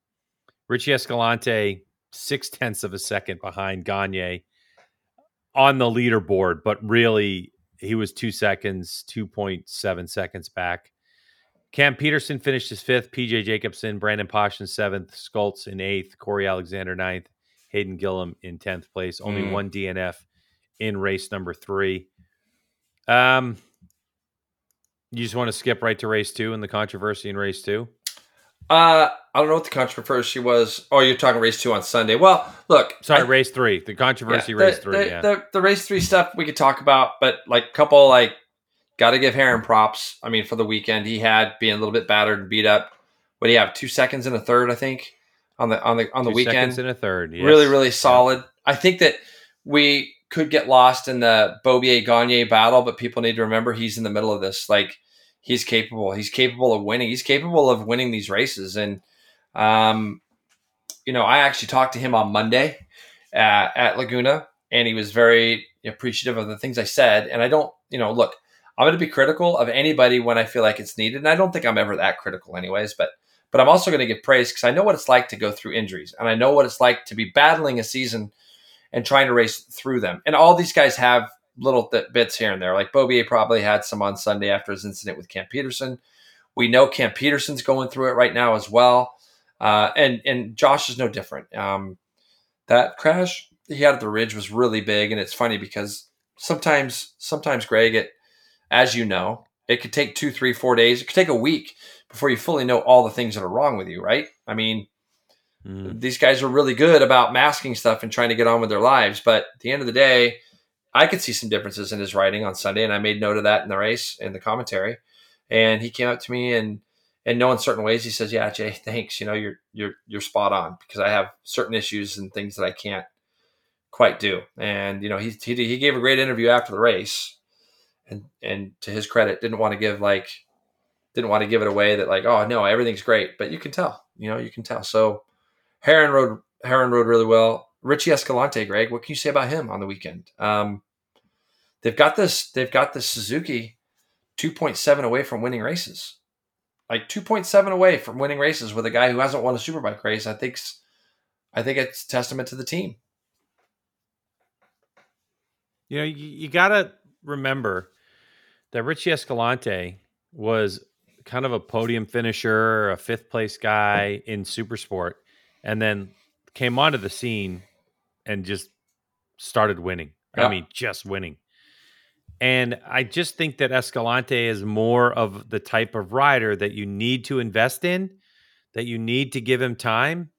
Richie Escalante six tenths of a second behind Gagne on the leaderboard, but really he was two seconds, two point seven seconds back. Cam Peterson finished his fifth, P J Jacobson, Brandon Posh in seventh, Skultz in eighth, Corey Alexander ninth, Hayden Gillum in tenth place. Only mm. one D N F in race number three. Um, you just want to skip right to race two and the controversy in race two? Uh, I don't know what the controversy was. Oh, you're talking race two on Sunday. Well, look. Sorry, I, race three. The controversy, yeah, the, race three. The, yeah. the, the race three stuff we could talk about, but like a couple, like, got to give Heron props. I mean, for the weekend he had, being a little bit battered and beat up. What do you have? Two seconds and a third, I think, on the on the on the two weekend. Two seconds and a third. Yes. Really, really solid. Yeah. I think that we could get lost in the Beaubier Gagne battle, but people need to remember he's in the middle of this. Like, he's capable. He's capable of winning. He's capable of winning these races. And, um, you know, I actually talked to him on Monday uh, at Laguna, and he was very appreciative of the things I said. And I don't, you know, look, I'm going to be critical of anybody when I feel like it's needed. And I don't think I'm ever that critical anyways, but, but I'm also going to give praise because I know what it's like to go through injuries, and I know what it's like to be battling a season and trying to race through them. And all these guys have little th- bits here and there. Like Beaubier probably had some on Sunday after his incident with Cam Peterson. We know Cam Peterson's going through it right now as well. Uh, and, and Josh is no different. Um, that crash he had at the Ridge was really big. And it's funny because sometimes, sometimes Greg, it, as you know, it could take two, three, four days. It could take a week before you fully know all the things that are wrong with you, right? I mean, mm. these guys are really good about masking stuff and trying to get on with their lives. But at the end of the day, I could see some differences in his riding on Sunday, and I made note of that in the race, in the commentary. And he came up to me, and in no uncertain ways, he says, yeah, Jay, thanks. You know, you're you're you're spot on because I have certain issues and things that I can't quite do. And, you know, he he, he gave a great interview after the race. And and to his credit, didn't want to give like, didn't want to give it away that like, oh no, everything's great, but you can tell, you know, you can tell. So Heron rode Heron rode really well. Richie Escalante, Greg, what can you say about him on the weekend? Um, they've got this, they've got this Suzuki, two point seven away from winning races, like two point seven away from winning races with a guy who hasn't won a Superbike race. I think, I think it's testament to the team. You know, you, you gotta remember that Richie Escalante was kind of a podium finisher, a fifth place guy in Supersport, and then came onto the scene and just started winning. Yeah. I mean, just winning. And I just think that Escalante is more of the type of rider that you need to invest in, that you need to give him time,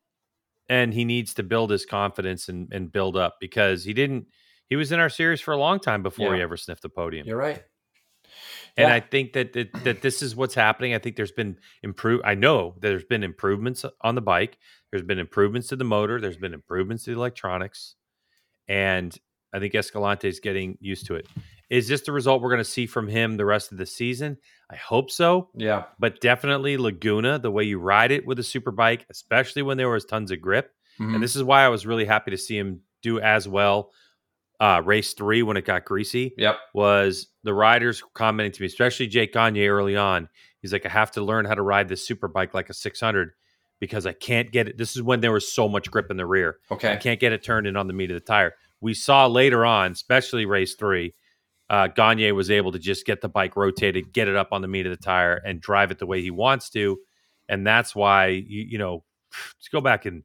and he needs to build his confidence and, and build up because he didn't, he was in our series for a long time before yeah. he ever sniffed the podium. You're right. And yeah. I think that, that that this is what's happening. I think there's been improve. I know there's been improvements on the bike. There's been improvements to the motor. There's been improvements to the electronics. And I think Escalante is getting used to it. Is this the result we're going to see from him the rest of the season? I hope so. Yeah. But definitely Laguna, the way you ride it with a super bike, especially when there was tons of grip. Mm-hmm. And this is why I was really happy to see him do as well. Uh, race three, when it got greasy, yep. was the riders commenting to me, especially Jake Gagne early on. He's like, I have to learn how to ride this super bike like a six hundred because I can't get it. This is when there was so much grip in the rear. Okay. I can't get it turned in on the meat of the tire. We saw later on, especially race three, uh, Gagne was able to just get the bike rotated, get it up on the meat of the tire, and drive it the way he wants to. And that's why, you, you know, just go back and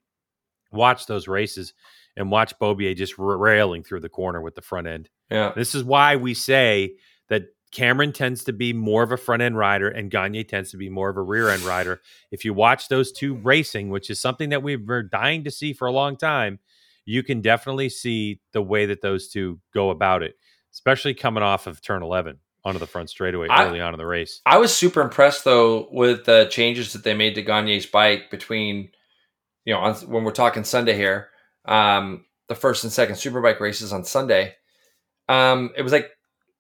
watch those races and watch Beaubier just railing through the corner with the front end. Yeah. This is why we say that Cameron tends to be more of a front end rider and Gagne tends to be more of a rear end rider. If you watch those two racing, which is something that we were dying to see for a long time, you can definitely see the way that those two go about it, especially coming off of turn eleven onto the front straightaway I, early on in the race. I was super impressed though with the changes that they made to Gagne's bike between, you know, on, when we're talking Sunday here, um the first and second Superbike races on Sunday. Um it was like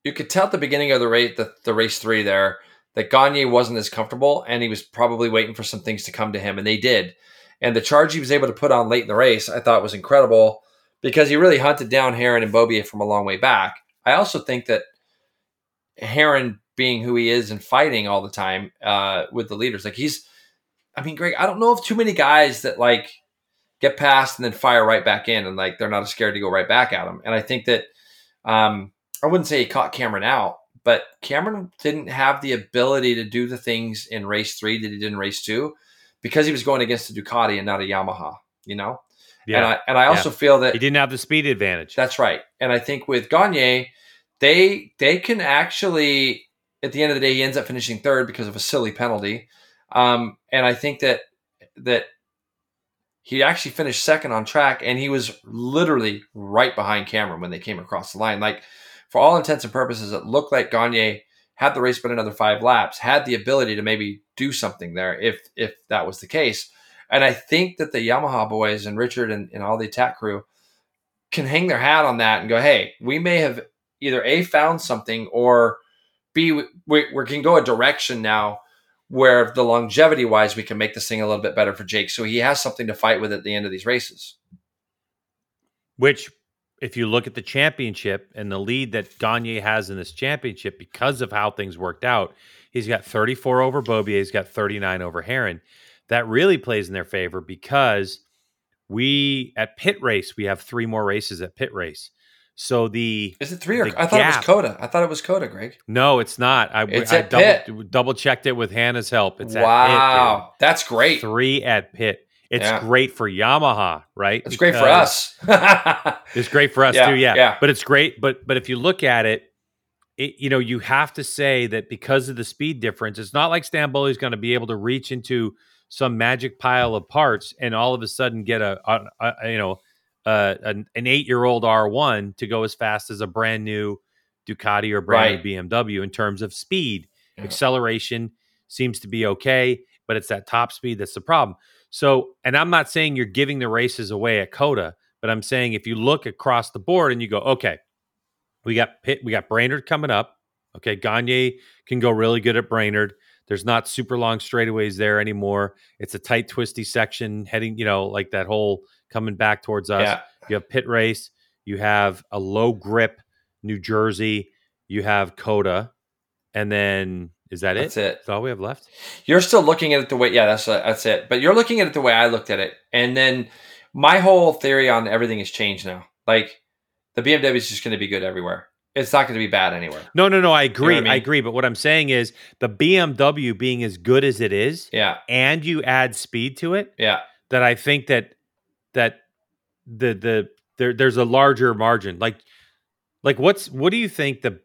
you could tell at the beginning of the race, the, the race three there, that Gagne wasn't as comfortable and he was probably waiting for some things to come to him, and they did. And the charge he was able to put on late in the race I thought was incredible because he really hunted down Heron and Beaubier from a long way back. I also think that Heron being who he is and fighting all the time uh with the leaders, like he's I mean Greg, I don't know of too many guys that like get past and then fire right back in. And like, they're not scared to go right back at him. And I think that um, I wouldn't say he caught Cameron out, but Cameron didn't have the ability to do the things in race three that he did in race two because he was going against a Ducati and not a Yamaha, you know? Yeah. And I, and I also yeah. feel that he didn't have the speed advantage. That's right. And I think with Gagne, they, they can actually, at the end of the day, he ends up finishing third because of a silly penalty. Um, and I think that, that, he actually finished second on track, and he was literally right behind Cameron when they came across the line. Like, for all intents and purposes, it looked like Gagne had the race but another five laps, had the ability to maybe do something there if if that was the case. And I think that the Yamaha boys and Richard and, and all the attack crew can hang their hat on that and go, hey, we may have either A, found something, or B, we, we can go a direction now where the longevity wise, we can make this thing a little bit better for Jake. So he has something to fight with at the end of these races. Which, if you look at the championship and the lead that Gagne has in this championship, because of how things worked out, he's got thirty-four over Beaubier. He's got thirty-nine over Heron. That really plays in their favor because we at pit race, we have three more races at pit race. So the is it three or I gap, thought it was Coda. I thought it was Coda, Greg. No, it's not. I, it's I, at I double, double checked it with Hannah's help. It's wow, at Pit, that's great. Three at Pit. It's yeah. great for Yamaha, right? It's because great for us. It's great for us yeah, too. Yeah. yeah, but it's great. But but if you look at it, it, you know, you have to say that because of the speed difference, it's not like Stamboli is going to be able to reach into some magic pile of parts and all of a sudden get a, a, a you know. Uh, an, an eight-year-old R one to go as fast as a brand new Ducati or brand right. new B M W in terms of speed. Yeah. Acceleration seems to be okay, but it's that top speed that's the problem. So, and I'm not saying you're giving the races away at Coda, but I'm saying if you look across the board and you go, okay, we got Pitt, we got Brainerd coming up. Okay, Gagne can go really good at Brainerd. There's not super long straightaways there anymore. It's a tight, twisty section heading, you know, like that whole coming back towards us. Yeah. You have Pit Race. You have a low grip New Jersey. You have Coda. And then is that that's it? That's it. That's all we have left. You're still looking at it the way. Yeah, that's that's it. But you're looking at it the way I looked at it. And then my whole theory on everything has changed now. Like the B M W is just going to be good everywhere. It's not going to be bad anywhere. No, no, no. I agree. You know what I mean? I agree. But what I'm saying is the B M W being as good as it is. Yeah. And you add speed to it. Yeah. That I think that that the the there there's a larger margin. Like like what's what do you think the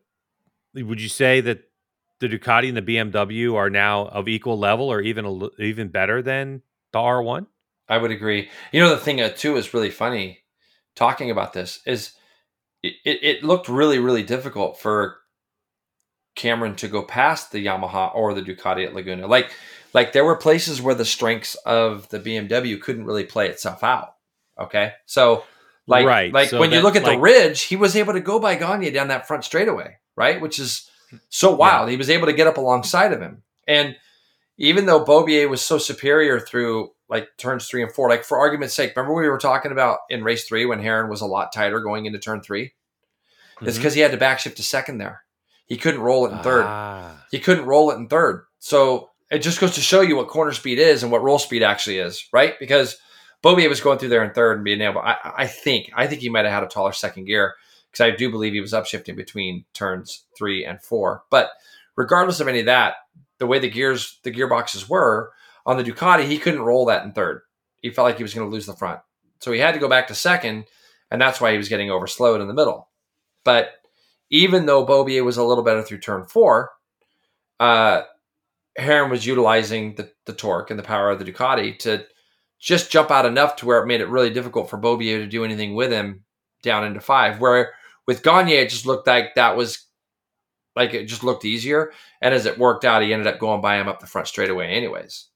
would you say that the Ducati and the B M W are now of equal level or even a, even better than the R one? I would agree. You know, the thing too is really funny talking about this is it, it, it looked really, really difficult for Cameron to go past the Yamaha or the Ducati at Laguna. Like like there were places where the strengths of the B M W couldn't really play itself out. Okay. So like, right. like so when that, you look at like, the ridge, he was able to go by Gagne down that front straightaway, right? Which is so wild. Yeah. He was able to get up alongside of him. And even though Beaubier was so superior through like turns three and four, like for argument's sake, remember we were talking about in race three when Heron was a lot tighter going into turn three? Mm-hmm. It's because he had to back shift to second there. He couldn't roll it in third. Ah. He couldn't roll it in third. So it just goes to show you what corner speed is and what roll speed actually is, right? Because Beaubier was going through there in third and being able, I, I think, I think he might have had a taller second gear because I do believe he was upshifting between turns three and four. But regardless of any of that, the way the gears, the gearboxes were on the Ducati, he couldn't roll that in third. He felt like he was going to lose the front. So he had to go back to second, and that's why he was getting overslowed in the middle. But even though Beaubier was a little better through turn four, uh, Heron was utilizing the, the torque and the power of the Ducati to just jump out enough to where it made it really difficult for Beaubier to do anything with him down into five, where with Gagne, it just looked like that was like, it just looked easier. And as it worked out, he ended up going by him up the front straightaway anyways.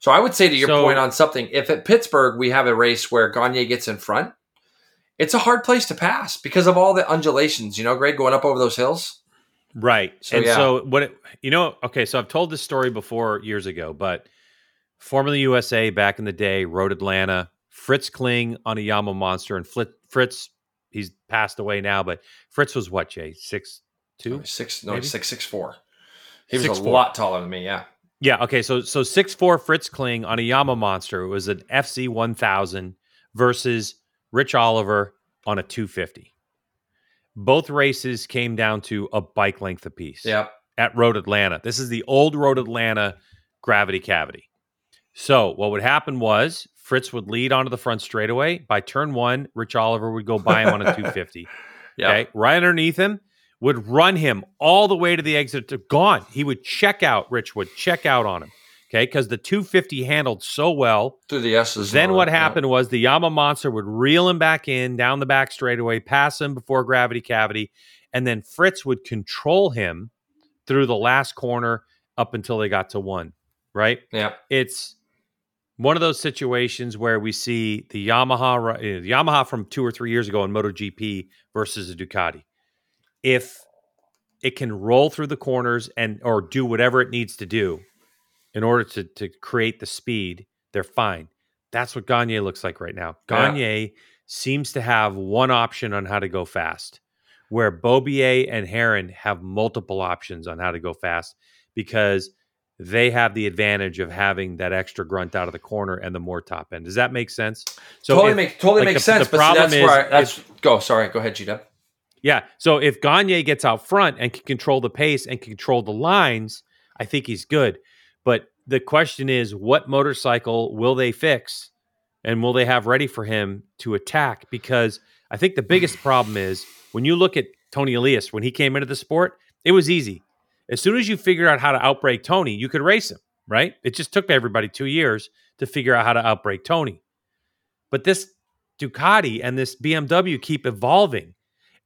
So I would say to your so, point on something, if at Pittsburgh, we have a race where Gagne gets in front, it's a hard place to pass because of all the undulations, you know, Greg, going up over those hills. Right. So, and yeah. so what, it, you know, okay. So I've told this story before years ago, but formerly U S A back in the day, rode Atlanta, Fritz Kling on a Yamaha Monster. And Flit, Fritz, he's passed away now, but Fritz was what, Jay? six two? Six, no, six six four. He was a lot taller than me, yeah. Yeah. Okay. So so six four Fritz Kling on a Yamaha Monster. It was an F C one thousand versus Rich Oliver on a two fifty. Both races came down to a bike length apiece. Yeah. At Road Atlanta. This is the old Road Atlanta gravity cavity. So what would happen was Fritz would lead onto the front straightaway. By turn one, Rich Oliver would go by him on a two fifty. Yep. Okay, right underneath him, would run him all the way to the exit. To, gone. He would check out. Rich would check out on him. Okay, because the two fifty handled so well. Through the S's. Then what right, happened yeah. was the Yamaha Monster would reel him back in, down the back straightaway, pass him before gravity cavity, and then Fritz would control him through the last corner up until they got to one. Right? Yeah. It's one of those situations where we see the Yamaha, the Yamaha from two or three years ago in MotoGP versus a Ducati. If it can roll through the corners and or do whatever it needs to do in order to, to create the speed, they're fine. That's what Gagne looks like right now. Gagne yeah. seems to have one option on how to go fast, where Beaubier and Heron have multiple options on how to go fast because they have the advantage of having that extra grunt out of the corner and the more top end. Does that make sense? So totally, if, make, totally like makes the, sense. The problem but see, that's is, where I, that's if, go. Sorry, go ahead, Gita. Yeah. So if Gagne gets out front and can control the pace and control the lines, I think he's good. But the question is, what motorcycle will they fix and will they have ready for him to attack? Because I think the biggest problem is when you look at Tony Elias, when he came into the sport, it was easy. As soon as you figured out how to outbrake Tony, you could race him, right? It just took everybody two years to figure out how to outbrake Tony. But this Ducati and this B M W keep evolving.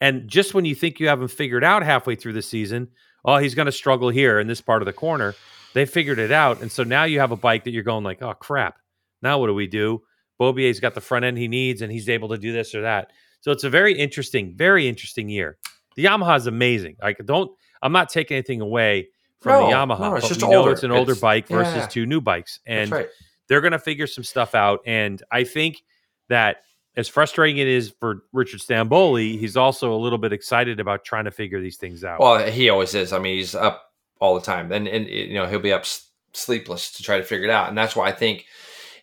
And just when you think you haven't figured out halfway through the season, oh, he's going to struggle here in this part of the corner, they figured it out. And so now you have a bike that you're going like, oh, crap. Now what do we do? Beaubier's got the front end he needs, and he's able to do this or that. So it's a very interesting, very interesting year. The Yamaha is amazing. Like, don't... I'm not taking anything away from no, the Yamaha. No, it's just we know older. It's an older it's, bike versus yeah. two new bikes. And right. they're going to figure some stuff out. And I think that as frustrating it is for Richard Stamboli, he's also a little bit excited about trying to figure these things out. Well, he always is. I mean, he's up all the time. And, and you know, he'll be up sleepless to try to figure it out. And that's why I think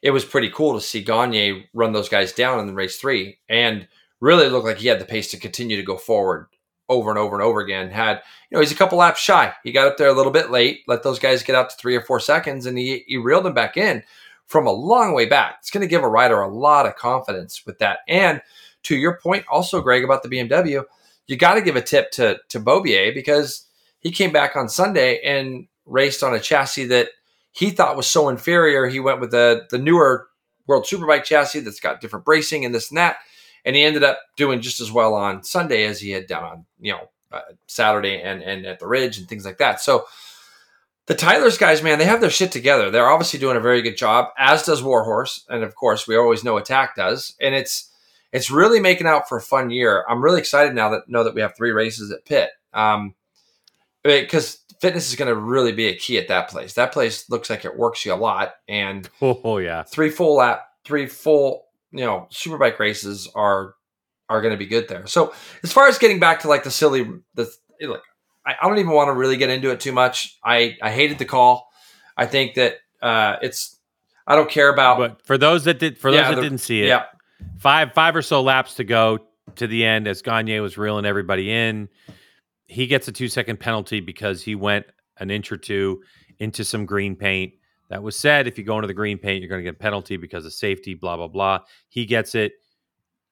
it was pretty cool to see Gagne run those guys down in the race three and really look like he had the pace to continue to go forward. Over and over and over again. Had, you know, he's a couple laps shy. He got up there a little bit late, let those guys get out to three or four seconds, and he, he reeled them back in from a long way back. It's going to give a rider a lot of confidence with that. And to your point also, Greg, about the B M W, you got to give a tip to, to Beaubier because he came back on Sunday and raced on a chassis that he thought was so inferior. He went with the, the newer World Superbike chassis that's got different bracing and this and that. And he ended up doing just as well on Sunday as he had done on, you know, uh, Saturday and, and at the Ridge and things like that. So the Tyler's guys, man, they have their shit together. They're obviously doing a very good job, as does Warhorse. And, of course, we always know Attack does. And it's it's really making out for a fun year. I'm really excited now that know that we have three races at Pitt. Um, because fitness is going to really be a key at that place. That place looks like it works you a lot. And oh, yeah, three full lap, three full you know, superbike races are, are going to be good there. So as far as getting back to like the silly, the like, I, I don't even want to really get into it too much. I, I hated the call. I think that, uh, it's, I don't care about, but for those that did, for yeah, those that didn't see it, yeah. five, five or so laps to go to the end as Gagne was reeling everybody in, he gets a two second penalty because he went an inch or two into some green paint. That was said, if you go into the green paint, you're going to get a penalty because of safety, blah, blah, blah. He gets it.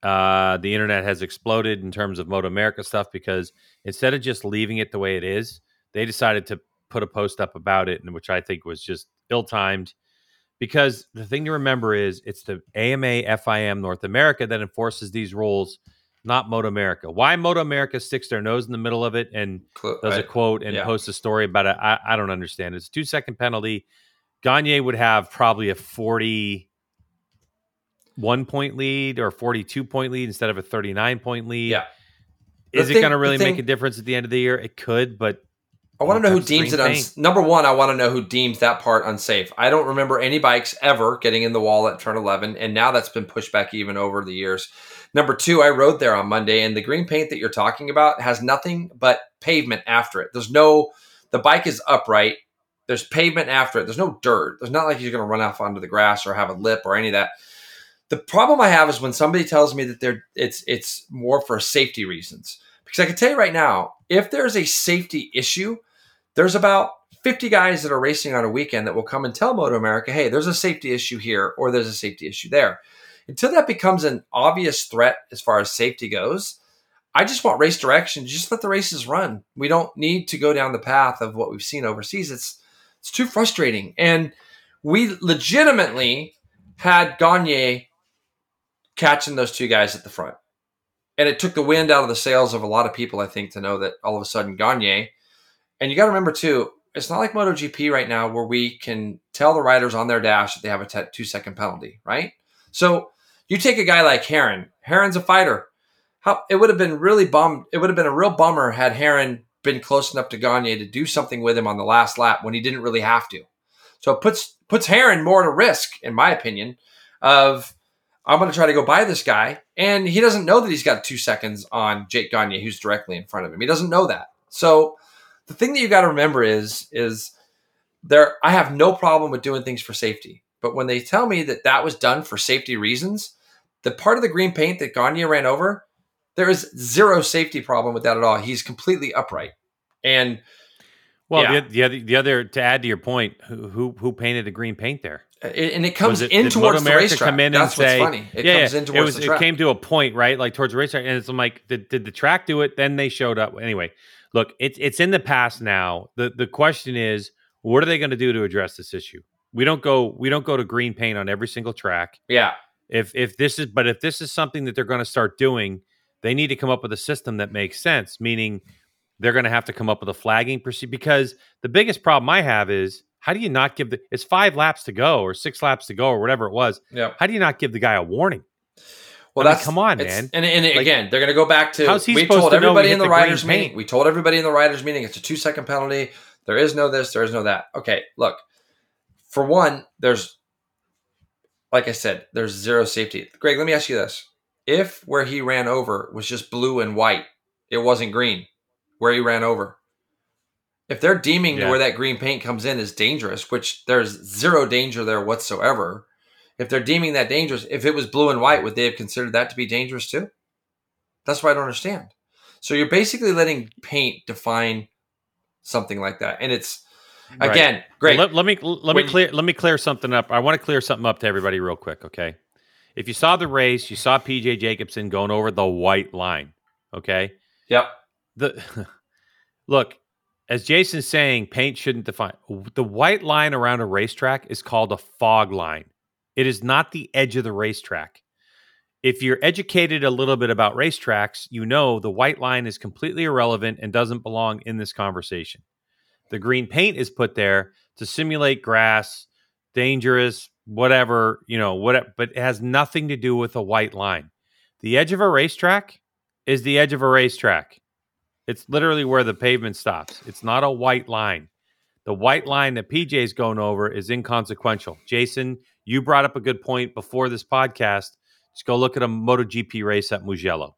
Uh, the internet has exploded in terms of Moto America stuff because instead of just leaving it the way it is, they decided to put a post up about it, which I think was just ill-timed. Because the thing to remember is it's the A M A F I M North America that enforces these rules, not Moto America. Why Moto America sticks their nose in the middle of it and Cl- does I, a quote and yeah. posts a story about it, I, I don't understand. It's a two-second penalty. Gagne would have probably a forty-one point lead or forty-two point lead instead of a thirty-nine point lead. Yeah. Is it going to really make a difference at the end of the year? It could, but I want to know who deems it unsafe. Number one, I want to know who deems that part unsafe. I don't remember any bikes ever getting in the wall at turn eleven, and now that's been pushed back even over the years. Number two, I rode there on Monday, and the green paint that you're talking about has nothing but pavement after it. There's no, the bike is upright. There's pavement after it. There's no dirt. There's not like he's going to run off onto the grass or have a lip or any of that. The problem I have is when somebody tells me that they're it's it's more for safety reasons. Because I can tell you right now, if there's a safety issue, there's about fifty guys that are racing on a weekend that will come and tell Moto America, hey, there's a safety issue here or there's a safety issue there. Until that becomes an obvious threat as far as safety goes, I just want race direction. Just let the races run. We don't need to go down the path of what we've seen overseas. It's it's too frustrating. And we legitimately had Gagne catching those two guys at the front. And it took the wind out of the sails of a lot of people, I think, to know that all of a sudden Gagne. And you got to remember, too, it's not like MotoGP right now where we can tell the riders on their dash that they have a t- two-second penalty, right? So you take a guy like Heron. Heron's a fighter. How, it would have been really bummed. It would have been a real bummer had Heron been close enough to Gagne to do something with him on the last lap when he didn't really have to. So it puts puts Heron more at a risk, in my opinion, of I'm going to try to go by this guy. And he doesn't know that he's got two seconds on Jake Gagne, who's directly in front of him. He doesn't know that. So the thing that you got to remember is, is there. I have no problem with doing things for safety. But when they tell me that that was done for safety reasons, the part of the green paint that Gagne ran over, there is zero safety problem with that at all. He's completely upright. And well, yeah. the, the, other, the other, to add to your point, who who, who painted the green paint there? And it comes it, in towards the racetrack. Come in That's and say, what's funny. It yeah, comes in towards it was, the track. It came to a point, right? Like towards the racetrack. And it's I'm like, did, did the track do it? Then they showed up. Anyway, look, it's it's in the past now. The the question is, what are they going to do to address this issue? We don't go we don't go to green paint on every single track. Yeah. If if this is but if this is something that they're going to start doing, they need to come up with a system that makes sense, meaning they're going to have to come up with a flagging procedure, because the biggest problem I have is, how do you not give the, it's five laps to go or six laps to go or whatever it was. Yep. How do you not give the guy a warning? Well, I that's, mean, come on, man. And, and like, again, they're going to go back to, how's he we told to everybody in the, the riders meeting. Paint? We told everybody in the riders meeting, it's a two second penalty. There is no this, there is no that. Okay. Look, for one, there's, like I said, there's zero safety. Greg, let me ask you this. If where he ran over was just blue and white, it wasn't green where he ran over. If they're deeming yeah. where that green paint comes in as dangerous, which there's zero danger there whatsoever, if they're deeming that dangerous, if it was blue and white, would they have considered that to be dangerous too? That's what I don't understand. So you're basically letting paint define something like that. And it's, right. again, great. Well, let, let me let when, me clear let me clear something up. I want to clear something up to everybody real quick, okay? If you saw the race, you saw P J Jacobson going over the white line, okay? Yep. The Look. As Jason's saying, paint shouldn't define. The white line around a racetrack is called a fog line. It is not the edge of the racetrack. If you're educated a little bit about racetracks, you know the white line is completely irrelevant and doesn't belong in this conversation. The green paint is put there to simulate grass, dangerous, whatever, you know, what, but it has nothing to do with a white line. The edge of a racetrack is the edge of a racetrack. It's literally where the pavement stops. It's not a white line. The white line that P J's going over is inconsequential. Jason, you brought up a good point before this podcast. Just go look at a MotoGP race at Mugello.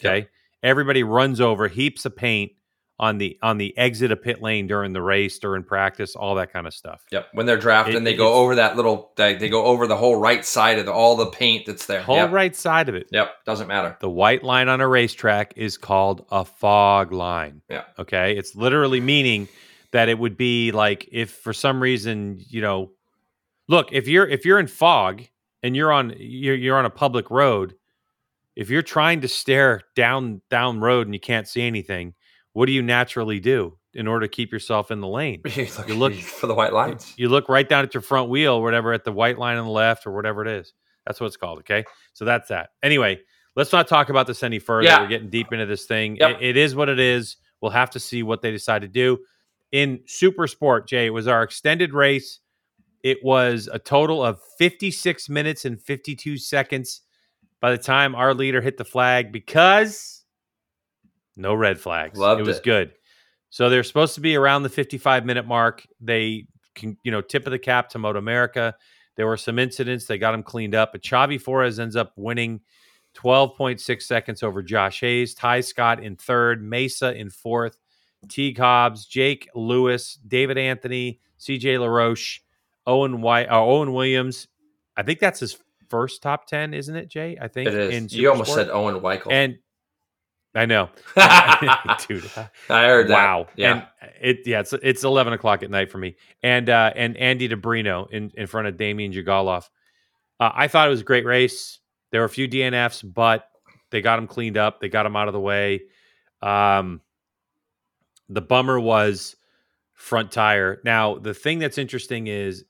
Okay? Yep. Everybody runs over heaps of paint on the on the exit of pit lane during the race, during practice, all that kind of stuff. Yep. When they're drafting, it, they go over that little, they, they go over the whole right side of the, all the paint that's there. Whole yep. right side of it. Yep. Doesn't matter. The white line on a racetrack is called a fog line. Yeah. Okay. It's literally meaning that it would be like if for some reason, you know, look, if you're if you're in fog and you're on you're you're on a public road, if you're trying to stare down down road and you can't see anything, what do you naturally do in order to keep yourself in the lane? You look, you look for the white lines. You look right down at your front wheel or whatever, at the white line on the left or whatever it is. That's what it's called, okay? So that's that. Anyway, let's not talk about this any further. Yeah. We're getting deep into this thing. Yep. It, it is what it is. We'll have to see what they decide to do. In Super Sport, Jay, it was our extended race. It was a total of fifty-six minutes and fifty-two seconds by the time our leader hit the flag, because no red flags. Loved it was it. Good. So they're supposed to be around the fifty-five minute mark. They can, you know, tip of the cap to Moto America. There were some incidents. They got them cleaned up. But Xavi Forés ends up winning twelve point six seconds over Josh Hayes. Ty Scott in third. Mesa in fourth. T. Cobbs, Jake Lewis, David Anthony, C J LaRoche, Owen White, uh, Owen Williams. I think that's his first top ten, isn't it, Jay? I think it is. In you almost said Owen Weichel. And I know. Dude. I heard that. Wow. Yeah. And it, yeah, it's it's eleven o'clock at night for me. And uh, and Andy DeBrino in, in front of Damien Jugalov. Uh, I thought it was a great race. There were a few D N Fs, but they got him cleaned up. They got him out of the way. Um, the bummer was front tire. Now, the thing that's interesting is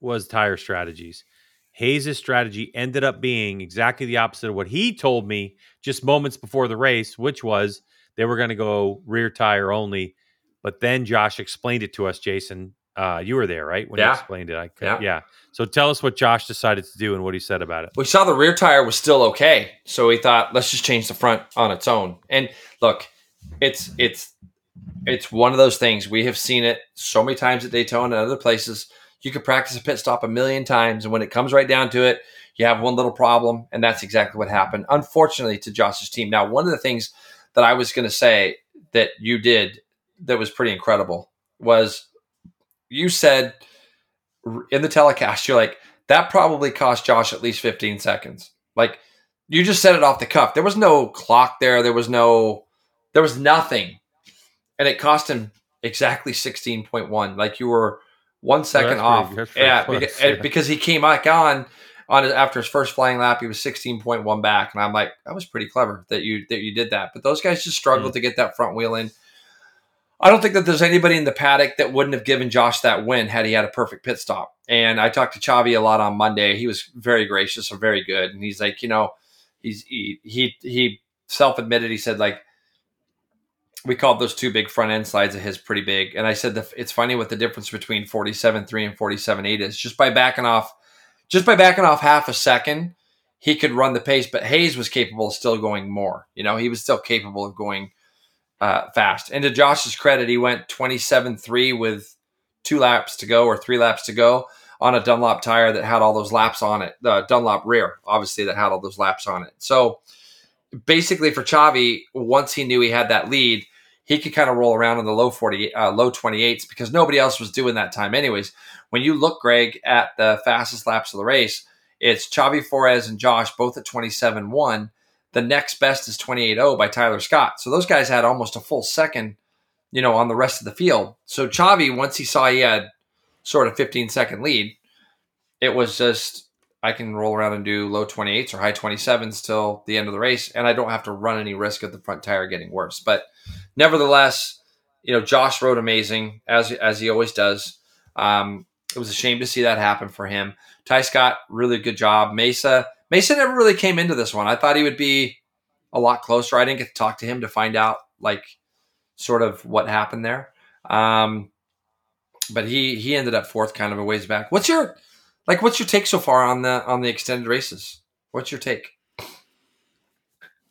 was tire strategies. Hayes' strategy ended up being exactly the opposite of what he told me just moments before the race, which was they were going to go rear tire only. But then Josh explained it to us, Jason. Uh, you were there, right? When yeah. you explained it. I could, yeah. yeah. So tell us what Josh decided to do and what he said about it. We saw the rear tire was still okay. So we thought, let's just change the front on its own. And look, it's it's it's one of those things. We have seen it so many times at Daytona and other places. You could practice a pit stop a million times. And when it comes right down to it, you have one little problem. And that's exactly what happened, unfortunately, to Josh's team. Now, one of the things that I was going to say that you did that was pretty incredible was you said in the telecast, you're like, that probably cost Josh at least fifteen seconds. Like, you just said it off the cuff. There was no clock there. There was no, there was nothing. And it cost him exactly sixteen point one. Like, you were one second off. Yeah, because, yeah. because he came back on, on his, after his first flying lap, he was sixteen point one back. And I'm like, that was pretty clever that you, that you did that. But those guys just struggled mm. to get that front wheel in. I don't think that there's anybody in the paddock that wouldn't have given Josh that win had he had a perfect pit stop. And I talked to Xavi a lot on Monday. He was very gracious and very good. And he's like, you know, he's he he, he self-admitted. He said, like, we called those two big front end slides of his pretty big. And I said, the, it's funny what the difference between forty-seven point three and forty-seven point eight is. Just by backing off, just by backing off half a second, he could run the pace. But Hayes was capable of still going more. You know, he was still capable of going Uh, fast. And to Josh's credit, he went twenty-seven three with two laps to go or three laps to go on a Dunlop tire that had all those laps on it. The Dunlop rear, obviously, that had all those laps on it. So basically for Xavi, once he knew he had that lead, he could kind of roll around in the low forty, uh, low twenty-eights because nobody else was doing that time anyways. When you look, Greg, at the fastest laps of the race, it's Xavi Forés and Josh both at twenty-seven one. The next best is twenty-eight oh by Tyler Scott. So those guys had almost a full second, you know, on the rest of the field. So Xavi, once he saw he had sort of fifteen second lead, it was just, I can roll around and do low twenty-eights or high twenty-sevens till the end of the race. And I don't have to run any risk of the front tire getting worse. But nevertheless, you know, Josh rode amazing as, as he always does. Um, it was a shame to see that happen for him. Ty Scott, really good job. Mesa, Mason never really came into this one. I thought he would be a lot closer. I didn't get to talk to him to find out, like, sort of what happened there. Um, but he he ended up fourth, kind of a ways back. What's your like? What's your take so far on the on the extended races? What's your take?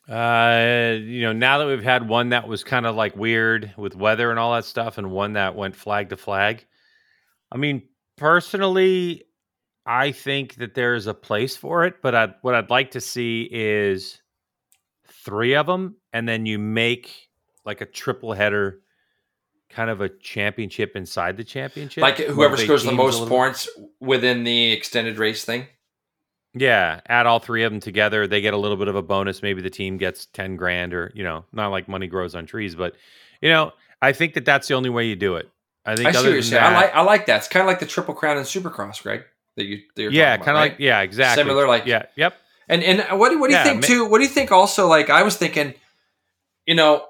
Uh, you know, now that we've had one that was kind of like weird with weather and all that stuff, and one that went flag to flag. I mean, personally, I think that there is a place for it, but I'd, what I'd like to see is three of them, and then you make like a triple header, kind of a championship inside the championship. Like whoever scores the most points within the extended race thing? Yeah, add all three of them together. They get a little bit of a bonus. Maybe the team gets ten grand or, you know, not like money grows on trees, but, you know, I think that that's the only way you do it. I think I other than that, I like, I like that. It's kind of like the Triple Crown in Supercross, Greg. That you, that you're yeah, kind of right? like yeah, exactly similar, like yeah, yep. And and what do what do yeah, you think ma- too? What do you think also? Like I was thinking, you know,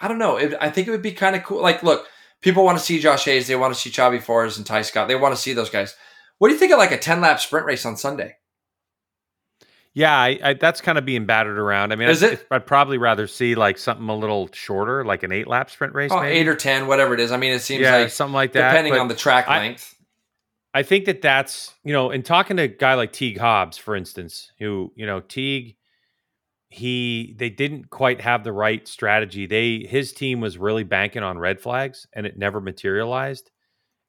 I don't know. It, I think it would be kind of cool. Like, look, people want to see Josh Hayes, they want to see Xavi Forés and Ty Scott, they want to see those guys. What do you think of like a ten lap sprint race on Sunday? Yeah, I, I, that's kind of being battered around. I mean, is I, it? I'd probably rather see like something a little shorter, like an eight lap sprint race. Oh, maybe. Eight or ten, whatever it is. I mean, it seems yeah, like something like that, depending on the track I, length. I think that that's, you know, in talking to a guy like Teague Hobbs, for instance, who, you know, Teague, he, they didn't quite have the right strategy. They, his team was really banking on red flags and it never materialized.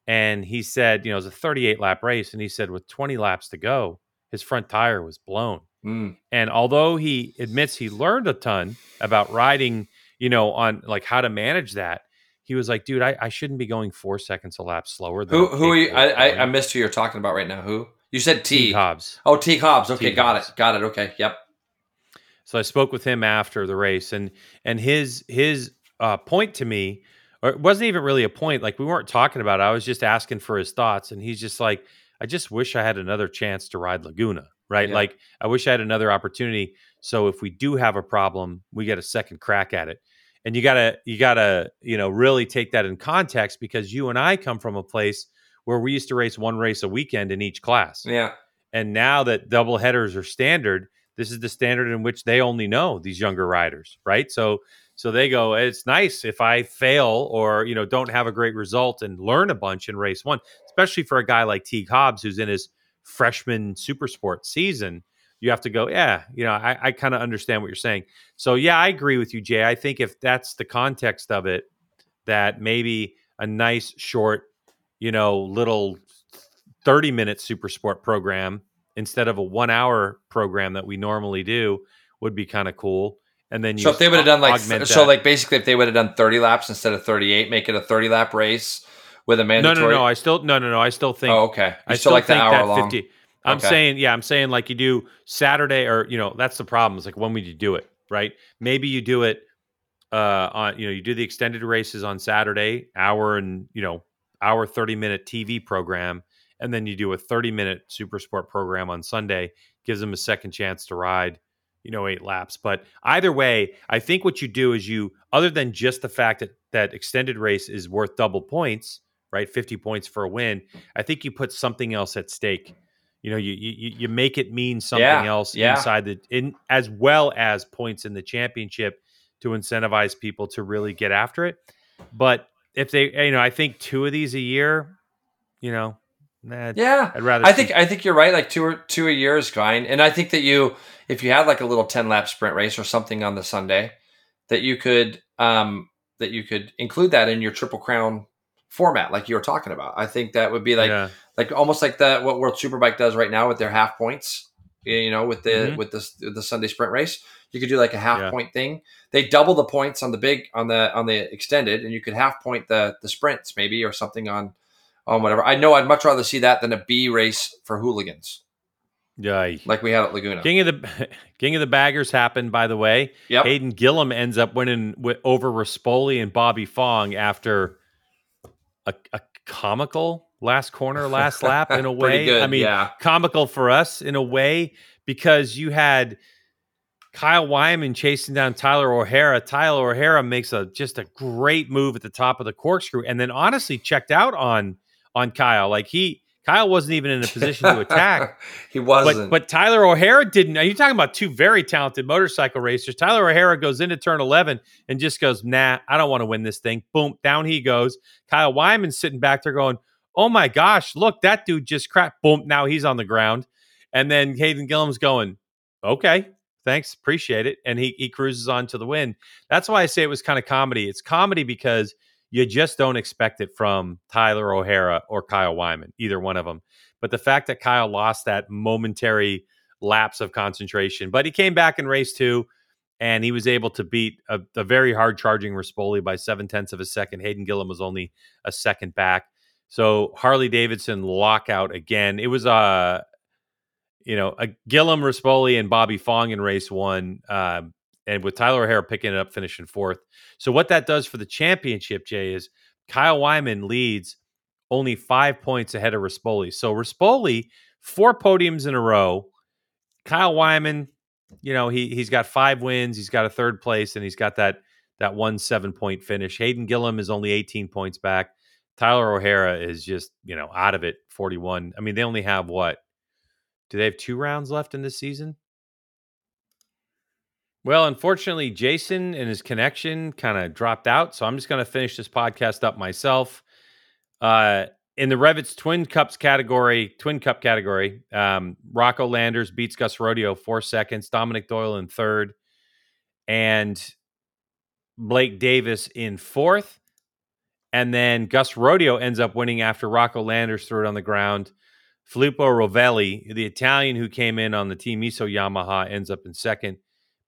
And he said, you know, it was a thirty-eight lap race. And he said with twenty laps to go, his front tire was blown. Mm. And although he admits he learned a ton about riding, you know, on like how to manage that. He was like, dude, I, I shouldn't be going four seconds a lap slower. Than who who are you, I, I, I missed who you're talking about right now. Who? You said T. T. Hobbs. Oh, T. Hobbs. Okay, T. got Hobbs. it. Got it. Okay, yep. So I spoke with him after the race, and and his his uh, point to me, or it wasn't even really a point. Like, we weren't talking about it. I was just asking for his thoughts, and he's just like, I just wish I had another chance to ride Laguna, right? Yeah. Like, I wish I had another opportunity. So if we do have a problem, we get a second crack at it. And you gotta, you gotta, you know, really take that in context, because you and I come from a place where we used to race one race a weekend in each class. Yeah. And now that double headers are standard, this is the standard in which they only know, these younger riders, right? So, so they go, it's nice if I fail or, you know, don't have a great result and learn a bunch in race one, especially for a guy like Teague Hobbs, who's in his freshman super sport season. You have to go, yeah, you know, I, I kind of understand what you're saying. So, yeah, I agree with you, Jay. I think if that's the context of it, that maybe a nice, short, you know, little thirty-minute super sport program instead of a one-hour program that we normally do would be kind of cool. And then you so if they would have done like th- so, like basically, if they would have done thirty laps instead of thirty-eight, make it a thirty-lap race with a mandatory. No, no, no. I still no, no, no. I still think. Oh, okay. You I still like the hour long. fifty I'm okay. saying, yeah, I'm saying like you do Saturday, or, you know, that's the problem. It's like, when would you do it, right? Maybe you do it uh, on, you know, you do the extended races on Saturday, hour and, you know, hour thirty minute T V program. And then you do a thirty minute super sport program on Sunday, gives them a second chance to ride, you know, eight laps. But either way, I think what you do is you, other than just the fact that that extended race is worth double points, right? fifty points for a win. I think you put something else at stake. You know, you you you make it mean something yeah, else yeah. inside the in as well as points in the championship to incentivize people to really get after it. But if they, you know, I think two of these a year, you know, nah, yeah, I'd rather. I think see. I think you're right. Like two or two a year is fine. And I think that you, if you had like a little ten lap sprint race or something on the Sunday, that you could um that you could include that in your Triple Crown format, like you were talking about. I think that would be like yeah. like almost like that what World Superbike does right now with their half points, you know, with the mm-hmm. with the the Sunday sprint race. You could do like a half yeah. point thing. They double the points on the big on the on the extended, and you could half point the the sprints maybe, or something on on whatever. I know I'd much rather see that than a B race for hooligans. Yeah, like we had at Laguna. King of the King of the Baggers happened, by the way. Yep. Hayden Gillum ends up winning with, over Rispoli and Bobby Fong after A, a comical last corner, last lap in a way. Good, I mean, yeah. comical for us in a way, because you had Kyle Wyman chasing down Tyler O'Hara. Tyler O'Hara makes a just a great move at the top of the corkscrew, and then honestly checked out on on Kyle. Like he Kyle wasn't even in a position to attack. He wasn't. But, but Tyler O'Hara didn't. Are you talking about two very talented motorcycle racers? Tyler O'Hara goes into turn eleven and just goes, nah, I don't want to win this thing. Boom, down he goes. Kyle Wyman's sitting back there going, oh my gosh, look, that dude just cracked. Boom, now he's on the ground. And then Hayden Gillum's going, okay, thanks, appreciate it. And he, he cruises on to the win. That's why I say it was kind of comedy. It's comedy because you just don't expect it from Tyler O'Hara or Kyle Wyman, either one of them. But the fact that Kyle lost that momentary lapse of concentration, but he came back in race two, and he was able to beat a, a very hard-charging Rispoli by seven-tenths of a second. Hayden Gillum was only a second back. So Harley-Davidson lockout again. It was uh, you know, a Gillum, Rispoli, and Bobby Fong in race one, uh, and with Tyler O'Hara picking it up, finishing fourth. So what that does for the championship, Jay, is Kyle Wyman leads only five points ahead of Rispoli. So Rispoli, four podiums in a row. Kyle Wyman, you know, he, he's got five wins. He's got a third place, and he's got that, that one seven-point finish. Hayden Gillum is only eighteen points back. Tyler O'Hara is just, you know, out of it, forty-one. I mean, they only have what? Do they have two rounds left in this season? Well, unfortunately, Jason and his connection kind of dropped out, so I'm just going to finish this podcast up myself. Uh, in the Revit's Twin Cups category, Twin Cup category, um, Rocco Landers beats Gus Rodeo four seconds, Dominic Doyle in third, and Blake Davis in fourth. And then Gus Rodeo ends up winning after Rocco Landers threw it on the ground. Filippo Rovelli, the Italian who came in on the Team I S O Yamaha, ends up in second.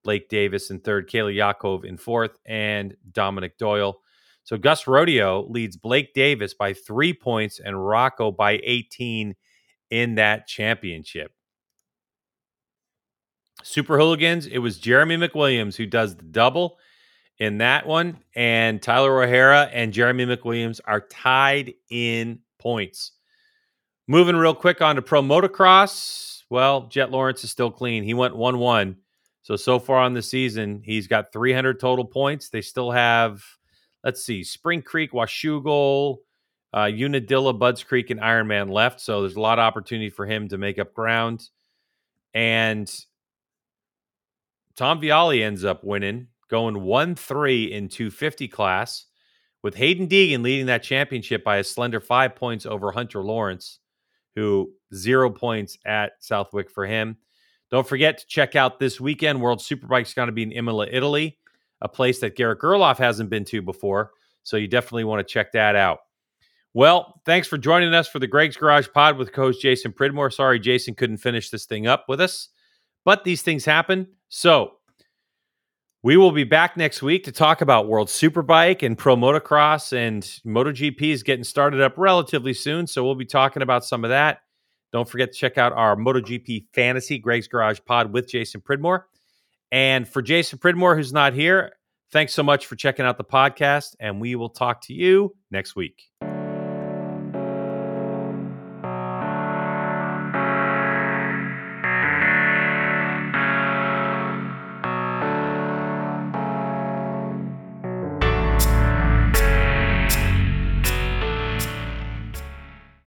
Blake Davis in third, Kayla Yakov in fourth, and Dominic Doyle. So Gus Rodeo leads Blake Davis by three points and Rocco by eighteen in that championship. Super Hooligans, it was Jeremy McWilliams who does the double in that one, and Tyler O'Hara and Jeremy McWilliams are tied in points. Moving real quick on to Pro Motocross. Well, Jet Lawrence is still clean. He went one one. So, so far on the season, he's got three hundred total points. They still have, let's see, Spring Creek, Washougal, uh, Unadilla, Budds Creek, and Ironman left. So there's a lot of opportunity for him to make up ground. And Tom Vialli ends up winning, going one three in two fifty class, with Hayden Deegan leading that championship by a slender five points over Hunter Lawrence, who zero points at Southwick for him. Don't forget to check out this weekend. World Superbike is going to be in Imola, Italy, a place that Garrett Gerloff hasn't been to before, so you definitely want to check that out. Well, thanks for joining us for the Greg's Garage Pod with co-host Jason Pridmore. Sorry, Jason couldn't finish this thing up with us, but these things happen. So we will be back next week to talk about World Superbike and Pro Motocross, and MotoGP is getting started up relatively soon, so we'll be talking about some of that. Don't forget to check out our MotoGP Fantasy, Greg's Garage Pod with Jason Pridmore. And for Jason Pridmore, who's not here, thanks so much for checking out the podcast, and we will talk to you next week.